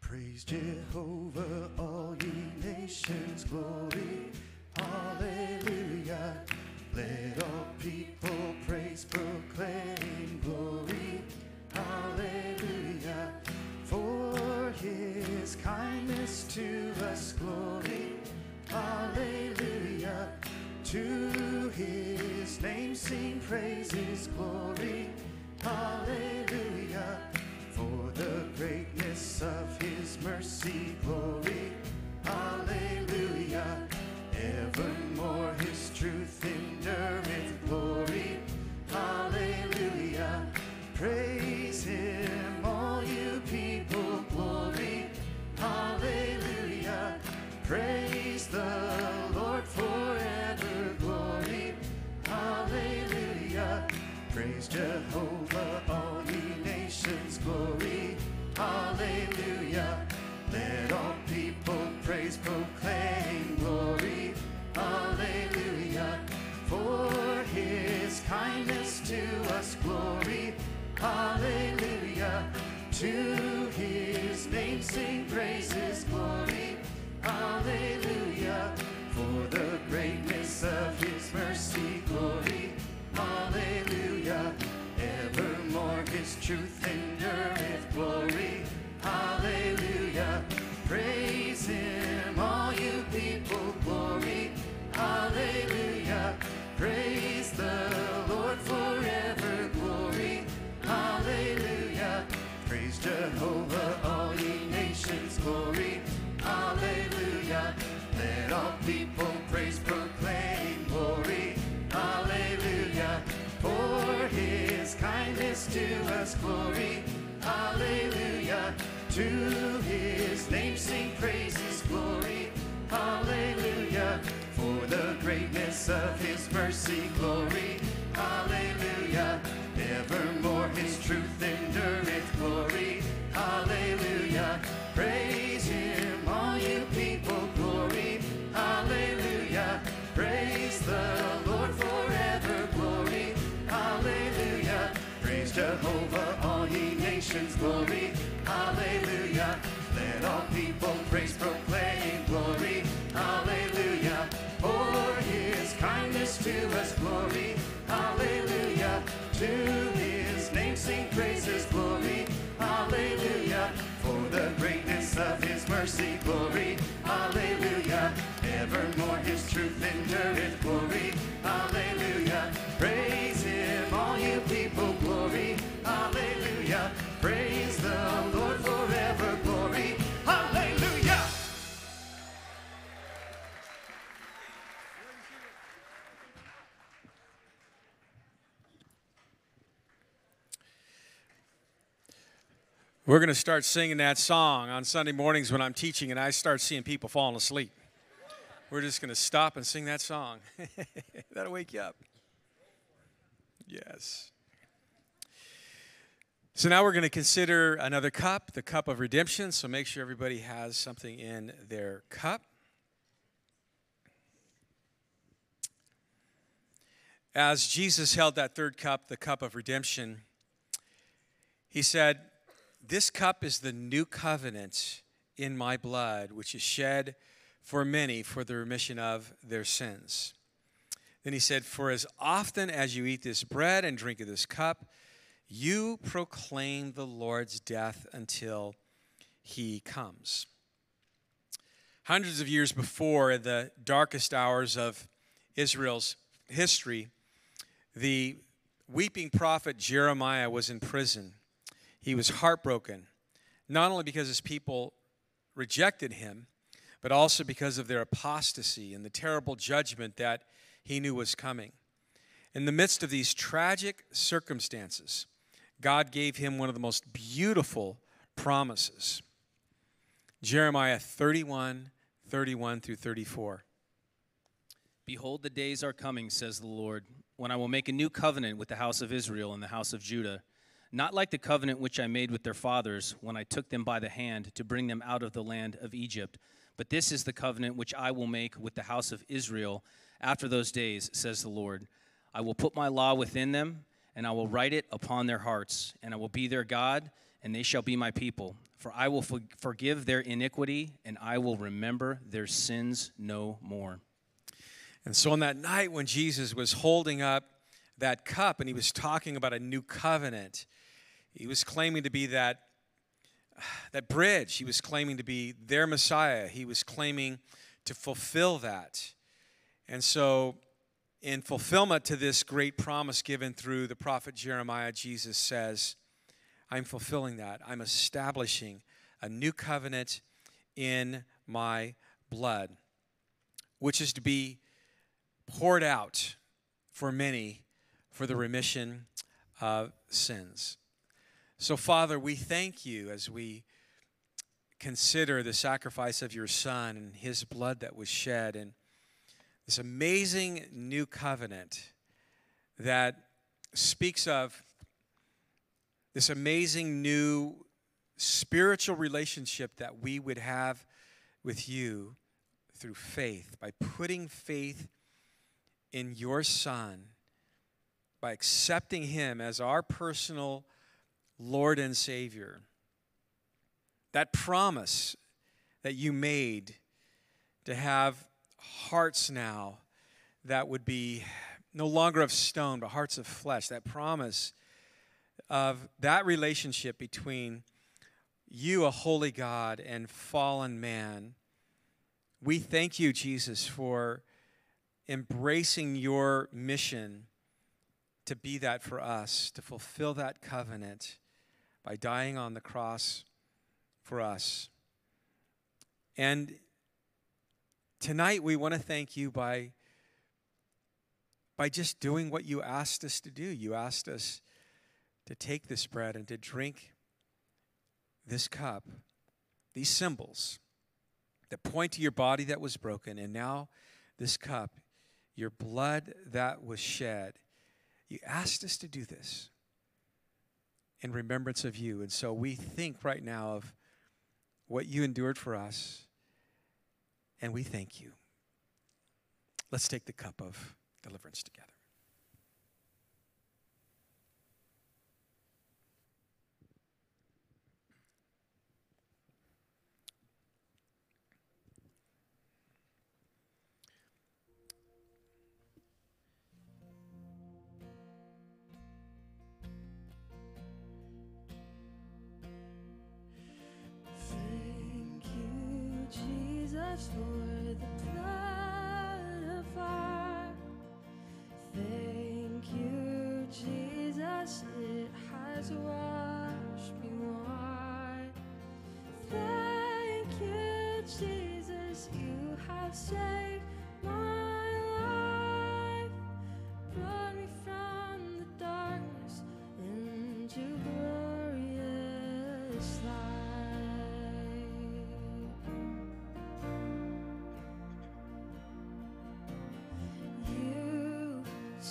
Praise Jehovah, all ye nations, glory, hallelujah. Let all people praise, proclaim glory, hallelujah. For his kindness to us, glory, hallelujah. To his name sing praises, glory, hallelujah. For the greatness of his mercy, glory, hallelujah. Evermore his truth endureth, glory, hallelujah. Praise him, all you people, glory, hallelujah. Praise the Lord forever, glory, hallelujah. Praise Jehovah, all ye nations, glory, hallelujah. Let all people praise, proclaim glory, hallelujah. For his kindness to us, glory, hallelujah. To his name sing praises, glory, hallelujah. For the greatness of his mercy, glory, hallelujah. Evermore his truth endureth, glory, hallelujah. Praise him, all you people, glory, hallelujah. Praise the Lord forever, glory, hallelujah. Praise Jehovah, all ye nations, glory, hallelujah. Let all people praise, proclaim glory, hallelujah. For his kindness to us, glory, hallelujah. To his name sing praises, glory, hallelujah. For the greatness of his mercy, glory, hallelujah. Evermore his truth endureth, glory, hallelujah. Praise him, all you people, glory, hallelujah. Praise the Lord forever, glory, hallelujah. Praise Jehovah, all ye nations, glory, hallelujah. Let all people praise, proclaim glory, hallelujah. For his kindness to us, glory, hallelujah. To his name sing praises, glory, hallelujah. For the greatness of his mercy, glory, hallelujah. Evermore his truth endureth, glory, hallelujah. Praise him, all you people, glory, hallelujah. Praise the Lord forever, glory, hallelujah. We're going to start singing that song on Sunday mornings when I'm teaching and I start seeing people falling asleep. We're just going to stop and sing that song. That'll wake you up. Yes. So now we're going to consider another cup, the cup of redemption. So make sure everybody has something in their cup. As Jesus held that third cup, the cup of redemption, he said, This cup is the new covenant in my blood, which is shed for many for the remission of their sins. Then he said, for as often as you eat this bread and drink of this cup, you proclaim the Lord's death until he comes. Hundreds of years before, in the darkest hours of Israel's history, the weeping prophet Jeremiah was in prison. He was heartbroken, not only because his people rejected him, but also because of their apostasy and the terrible judgment that he knew was coming. In the midst of these tragic circumstances, God gave him one of the most beautiful promises. Jeremiah 31:31 through 34. Behold, the days are coming, says the Lord, when I will make a new covenant with the house of Israel and the house of Judah, not like the covenant which I made with their fathers when I took them by the hand to bring them out of the land of Egypt. But this is the covenant which I will make with the house of Israel after those days, says the Lord. I will put my law within them, and I will write it upon their hearts, and I will be their God, and they shall be my people. For I will forgive their iniquity, and I will remember their sins no more. And so on that night when Jesus was holding up that cup, and he was talking about a new covenant, he was claiming to be that bridge. He was claiming to be their Messiah. He was claiming to fulfill that. And so, in fulfillment to this great promise given through the prophet Jeremiah, Jesus says, I'm fulfilling that. I'm establishing a new covenant in my blood, which is to be poured out for many for the remission of sins. So, Father, we thank you as we consider the sacrifice of your Son and his blood that was shed, and this amazing new covenant that speaks of this amazing new spiritual relationship that we would have with you through faith, by putting faith in your Son, by accepting him as our personal Lord and Savior. That promise that you made to have hearts now that would be no longer of stone, but hearts of flesh. That promise of that relationship between you, a holy God, and fallen man. We thank you, Jesus, for embracing your mission to be that for us, to fulfill that covenant by dying on the cross for us. And tonight, we want to thank you by just doing what you asked us to do. You asked us to take this bread and to drink this cup, these symbols that point to your body that was broken, and now this cup, your blood that was shed. You asked us to do this in remembrance of you. And so we think right now of what you endured for us, and we thank you. Let's take the cup of deliverance together. For the blood of our, thank you, Jesus, it has washed me white. Thank you, Jesus, you have saved my life, brought me from the darkness into glorious light.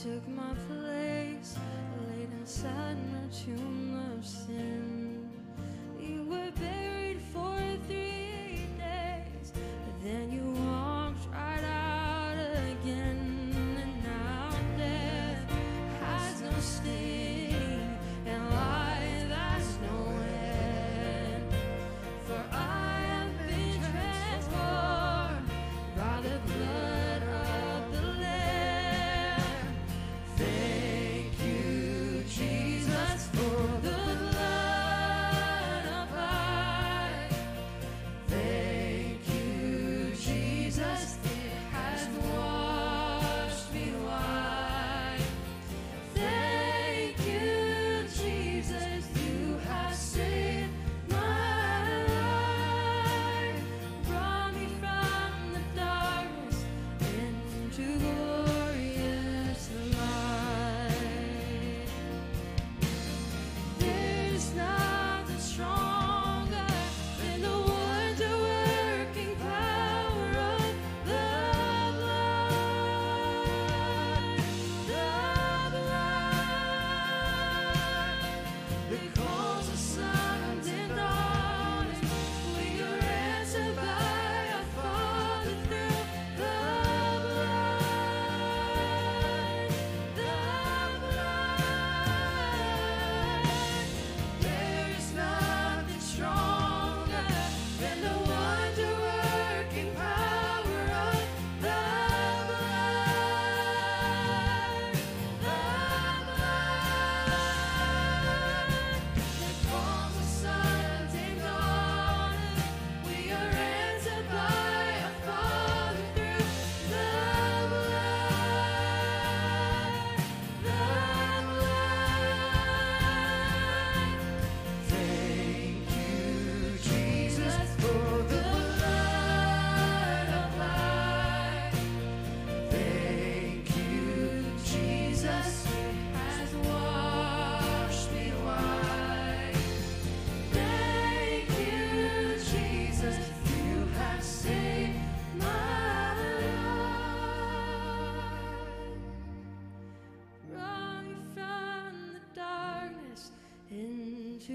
Took my place, laid inside my tomb of sin. You were buried for 3 days, but then you walked right out again. And now death has no sting, and life has no end.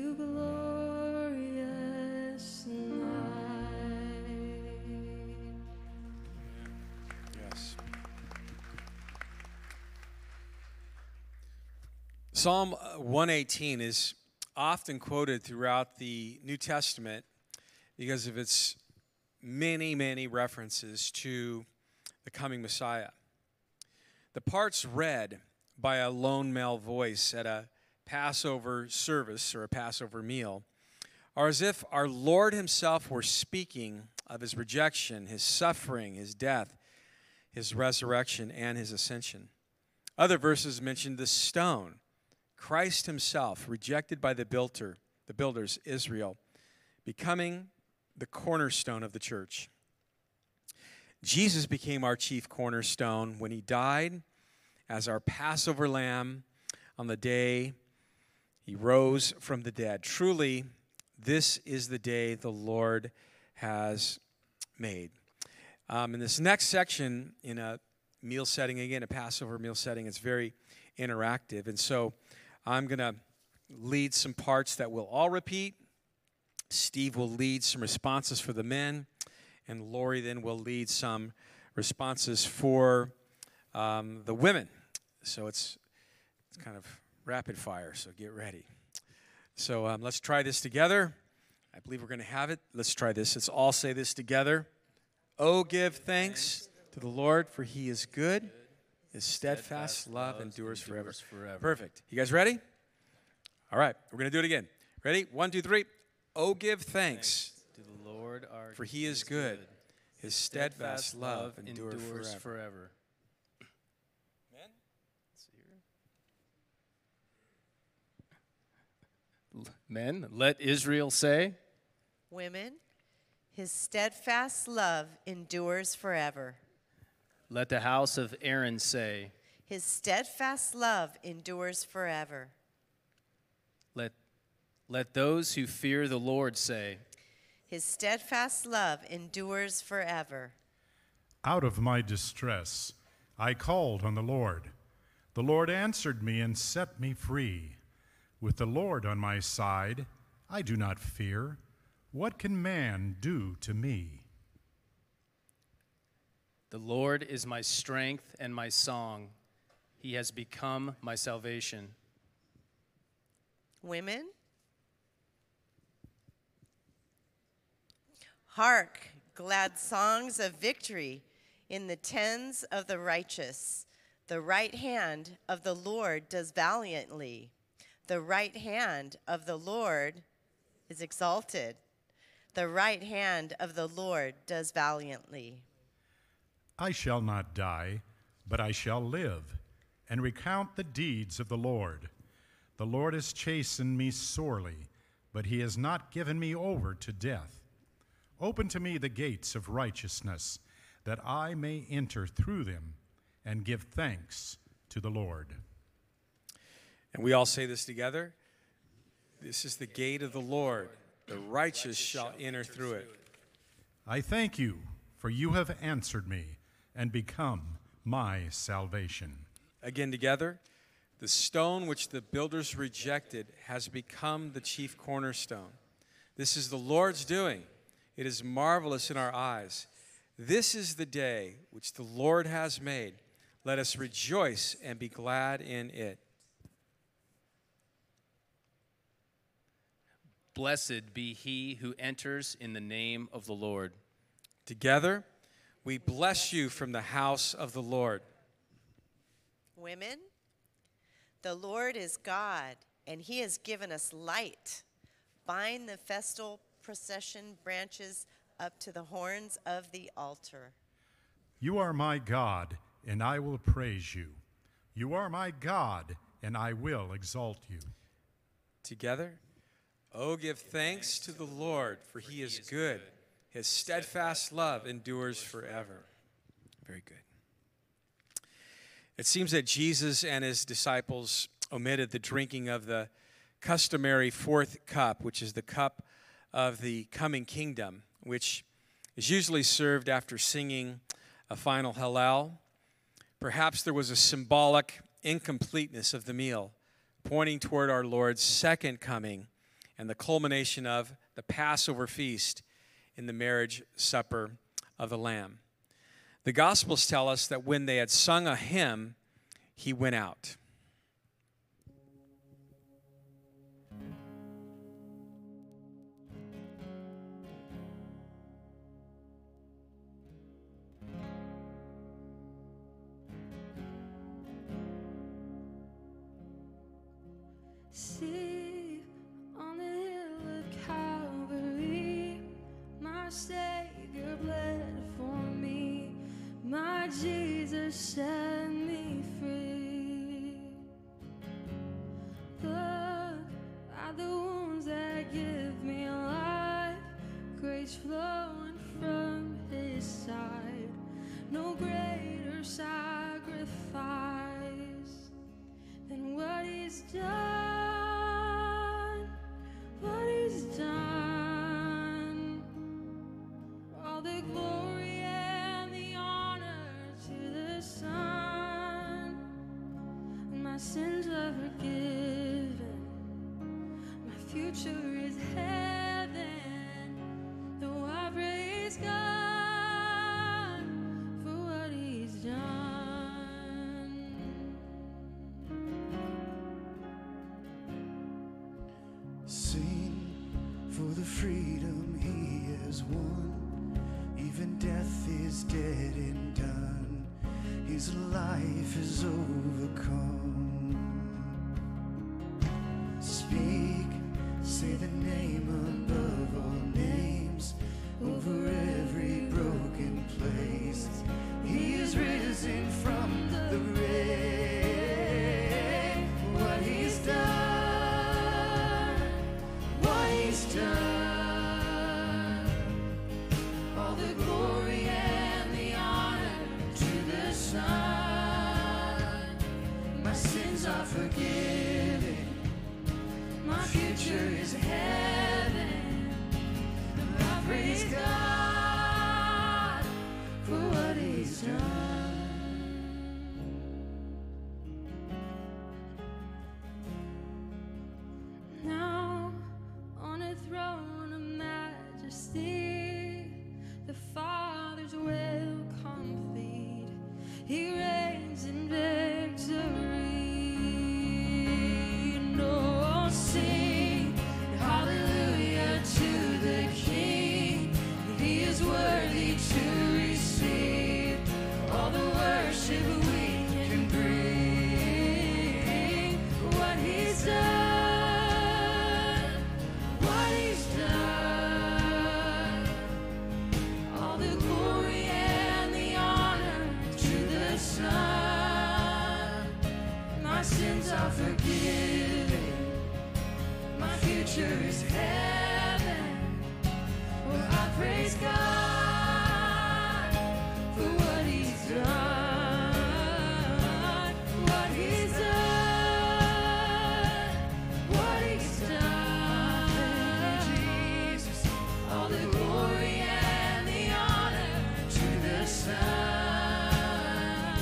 to glorious night. Yes. Psalm 118 is often quoted throughout the New Testament because of its many, many references to the coming Messiah. The parts read by a lone male voice at a Passover service or a Passover meal are as if our Lord himself were speaking of his rejection, his suffering, his death, his resurrection, and his ascension. Other verses mention the stone, Christ himself, rejected by the builders, Israel, becoming the cornerstone of the church. Jesus became our chief cornerstone when he died as our Passover lamb on the day he rose from the dead. Truly, this is the day the Lord has made. In this next section, in a meal setting, again, a Passover meal setting, it's very interactive. And so I'm going to lead some parts that we'll all repeat. Steve will lead some responses for the men, and Lori then will lead some responses for the women. So it's kind of rapid fire, so get ready. So let's try this together. I believe we're going to have it. Let's try this. Let's all say this together. Oh, give thanks to the Lord, for he is good. His steadfast love endures forever. Perfect. You guys ready? All right, we're going to do it again. Ready? 1, 2, 3. Oh, give thanks to the Lord, our God, for he is good. His steadfast love endures forever. Men, let Israel say. Women, his steadfast love endures forever. Let the house of Aaron say. His steadfast love endures forever. Let those who fear the Lord say. His steadfast love endures forever. Out of my distress, I called on the Lord. The Lord answered me and set me free. With the Lord on my side, I do not fear. What can man do to me? The Lord is my strength and my song. He has become my salvation. Women, hark, glad songs of victory in the tens of the righteous. The right hand of the Lord does valiantly. The right hand of the Lord is exalted. The right hand of the Lord does valiantly. I shall not die, but I shall live and recount the deeds of the Lord. The Lord has chastened me sorely, but he has not given me over to death. Open to me the gates of righteousness, that I may enter through them and give thanks to the Lord. And we all say this together. This is the gate of the Lord. The righteous shall enter through it. I thank you, for you have answered me and become my salvation. Again together. The stone which the builders rejected has become the chief cornerstone. This is the Lord's doing. It is marvelous in our eyes. This is the day which the Lord has made. Let us rejoice and be glad in it. Blessed be he who enters in the name of the Lord. Together, we bless you from the house of the Lord. Women, the Lord is God, and he has given us light. Bind the festal procession branches up to the horns of the altar. You are my God, and I will praise you. You are my God, and I will exalt you. Together, oh, give thanks to the Lord, for he is good. His steadfast love endures forever. Very good. It seems that Jesus and his disciples omitted the drinking of the customary fourth cup, which is the cup of the coming kingdom, which is usually served after singing a final Hallel. Perhaps there was a symbolic incompleteness of the meal, pointing toward our Lord's second coming and the culmination of the Passover feast in the marriage supper of the Lamb. The Gospels tell us that when they had sung a hymn, he went out. See on the hill of Calvary, my Savior bled for me, my Jesus set me free. Look at the wounds that give me life, grace flowing from his side, no greater sacrifice than what he's done. My sins are forgiven, my future is heaven, though I praise God for what he's done. Sing for the freedom he has won, even death is dead and done, his life is overcome. Say the name above all names, over every broken place. He is risen from the grave. What he's done, what he's done. All the glory and the honor to the Son. My sins are forgiven. My future is heaven, and I praise God for what he's done. Now on a throne of majesty, the Father's will complete, he reigns in victory. Sing hallelujah to the King. He is worthy to receive all the worship we can bring. What he's done, what he's done. All the glory and the honor to the Son. My sins are forgiven. Future is heaven. Well, I praise God for what he's done, what he's done, what he's done. Jesus, all the glory and the honor to the Son.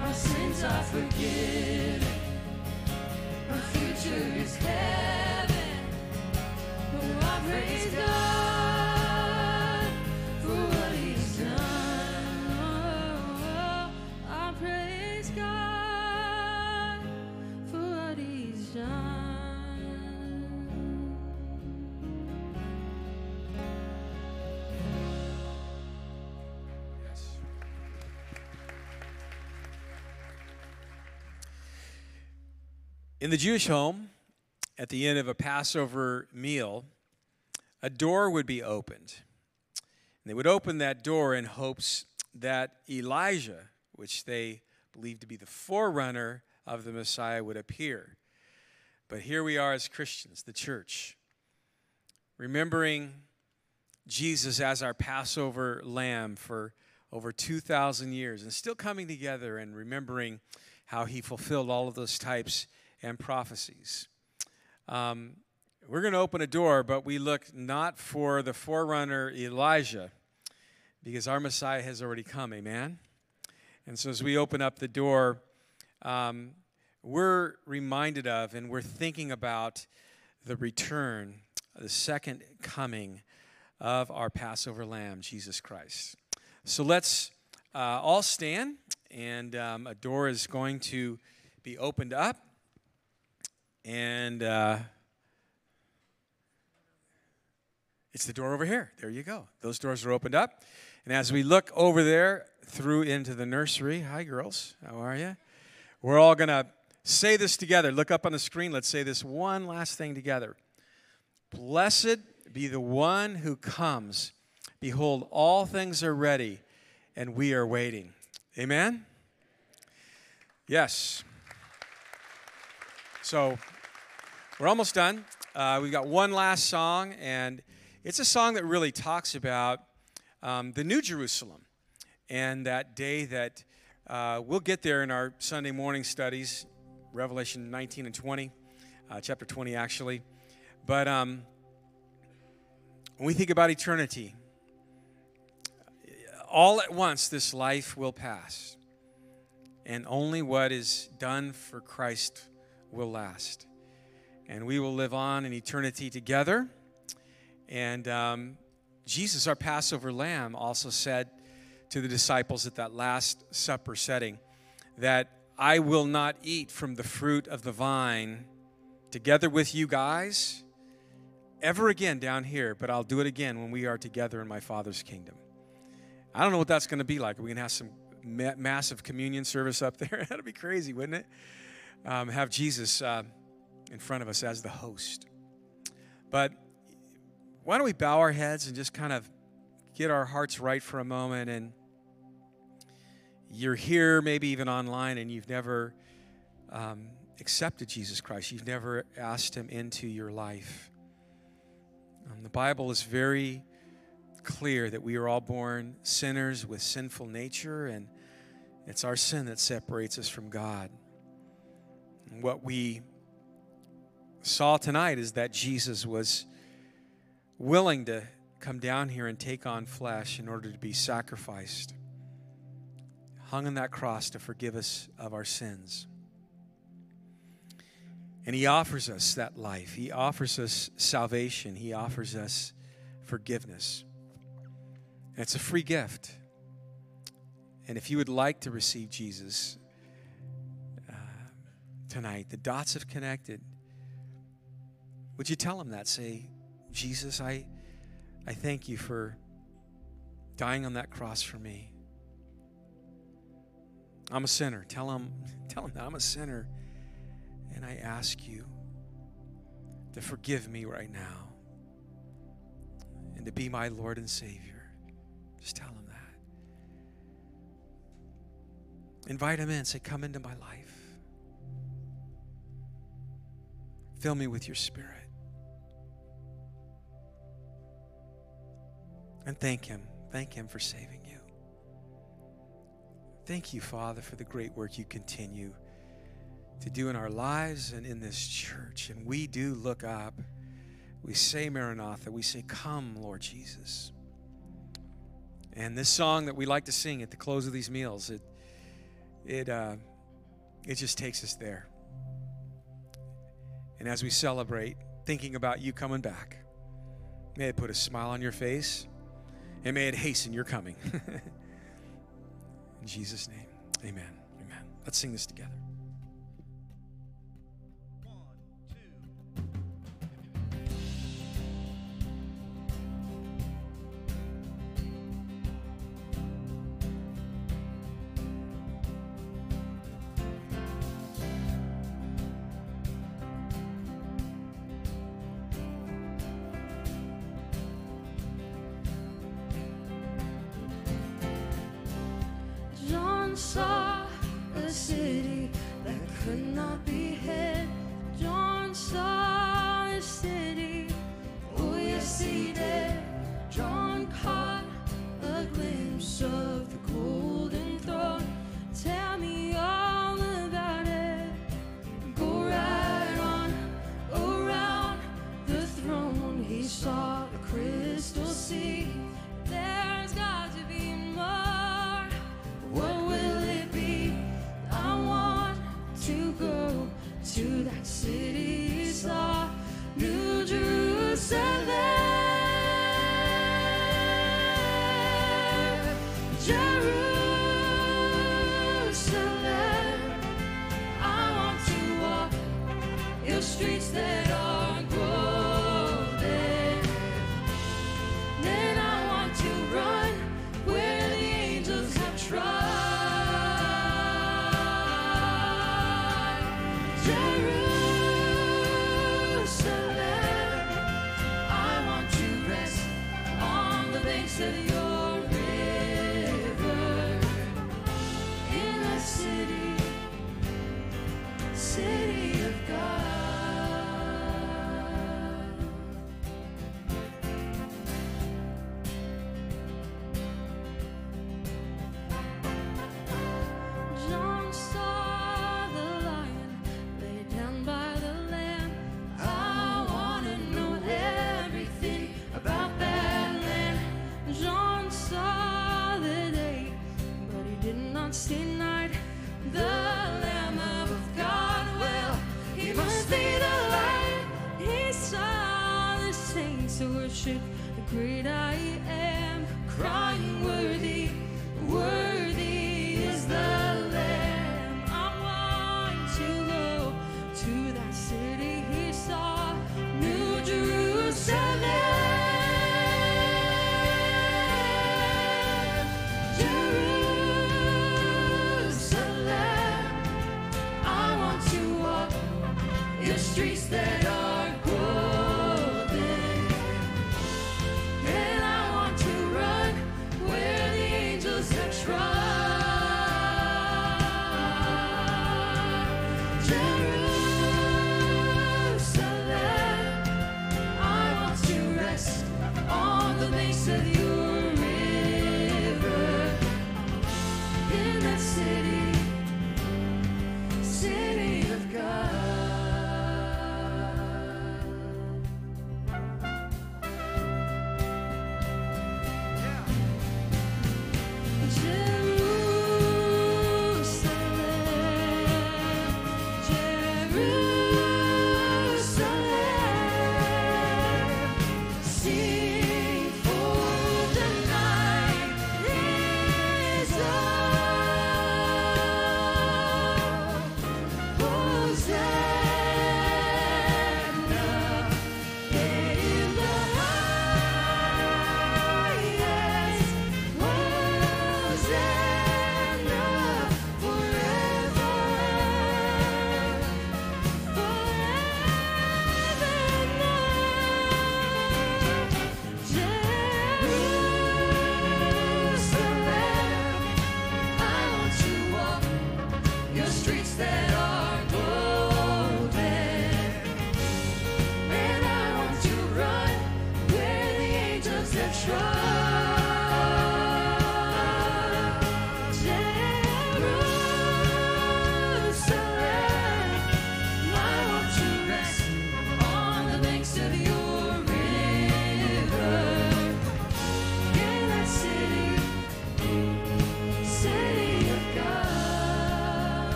Our sins are forgiven. Our future is heaven. Praise God for what he's done. Oh, I praise God for what he's done. Yes. In the Jewish home, at the end of a Passover meal, a door would be opened. And they would open that door in hopes that Elijah, which they believed to be the forerunner of the Messiah, would appear. But here we are as Christians, the church, remembering Jesus as our Passover lamb for over 2,000 years and still coming together and remembering how he fulfilled all of those types and prophecies. We're going to open a door, but we look not for the forerunner Elijah, because our Messiah has already come, amen? And so as we open up the door, we're reminded of and we're thinking about the return the second coming of our Passover Lamb, Jesus Christ. So let's all stand, and a door is going to be opened up, and it's the door over here. There you go. Those doors are opened up, and as we look over there through into the nursery, hi girls, how are you? We're all going to say this together. Look up on the screen. Let's say this one last thing together. Blessed be the one who comes. Behold, all things are ready, and we are waiting. Amen? Yes. So we're almost done. We've got one last song, and it's a song that really talks about the New Jerusalem and that day that we'll get there in our Sunday morning studies, Revelation 19 and 20, chapter 20 actually. But when we think about eternity, all at once this life will pass, and only what is done for Christ will last. And we will live on in eternity together. And Jesus, our Passover Lamb, also said to the disciples at that Last Supper setting that I will not eat from the fruit of the vine together with you guys ever again down here, but I'll do it again when we are together in my Father's kingdom. I don't know what that's going to be like. Are we going to have some massive communion service up there? That'd be crazy, wouldn't it? Have Jesus in front of us as the host. But why don't we bow our heads and just kind of get our hearts right for a moment. And you're here, maybe even online, and you've never accepted Jesus Christ. You've never asked him into your life. The Bible is very clear that we are all born sinners with sinful nature, and it's our sin that separates us from God. And what we saw tonight is that Jesus was willing to come down here and take on flesh in order to be sacrificed, hung on that cross to forgive us of our sins. And he offers us that life. He offers us salvation. He offers us forgiveness. And it's a free gift. And if you would like to receive Jesus tonight, the dots have connected. Would you tell him that? Say, Jesus, I thank you for dying on that cross for me. I'm a sinner. Tell him that I'm a sinner. And I ask you to forgive me right now and to be my Lord and Savior. Just tell him that. Invite him in. Say, come into my life. Fill me with your Spirit. And thank him. Thank him for saving you. Thank you, Father, for the great work you continue to do in our lives and in this church. And we do look up. We say, Maranatha. We say, come, Lord Jesus. And this song that we like to sing at the close of these meals, it just takes us there. And as we celebrate, thinking about you coming back, may it put a smile on your face, and may it hasten your coming. In Jesus' name, amen. Amen. Let's sing this together. To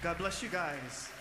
God bless you guys.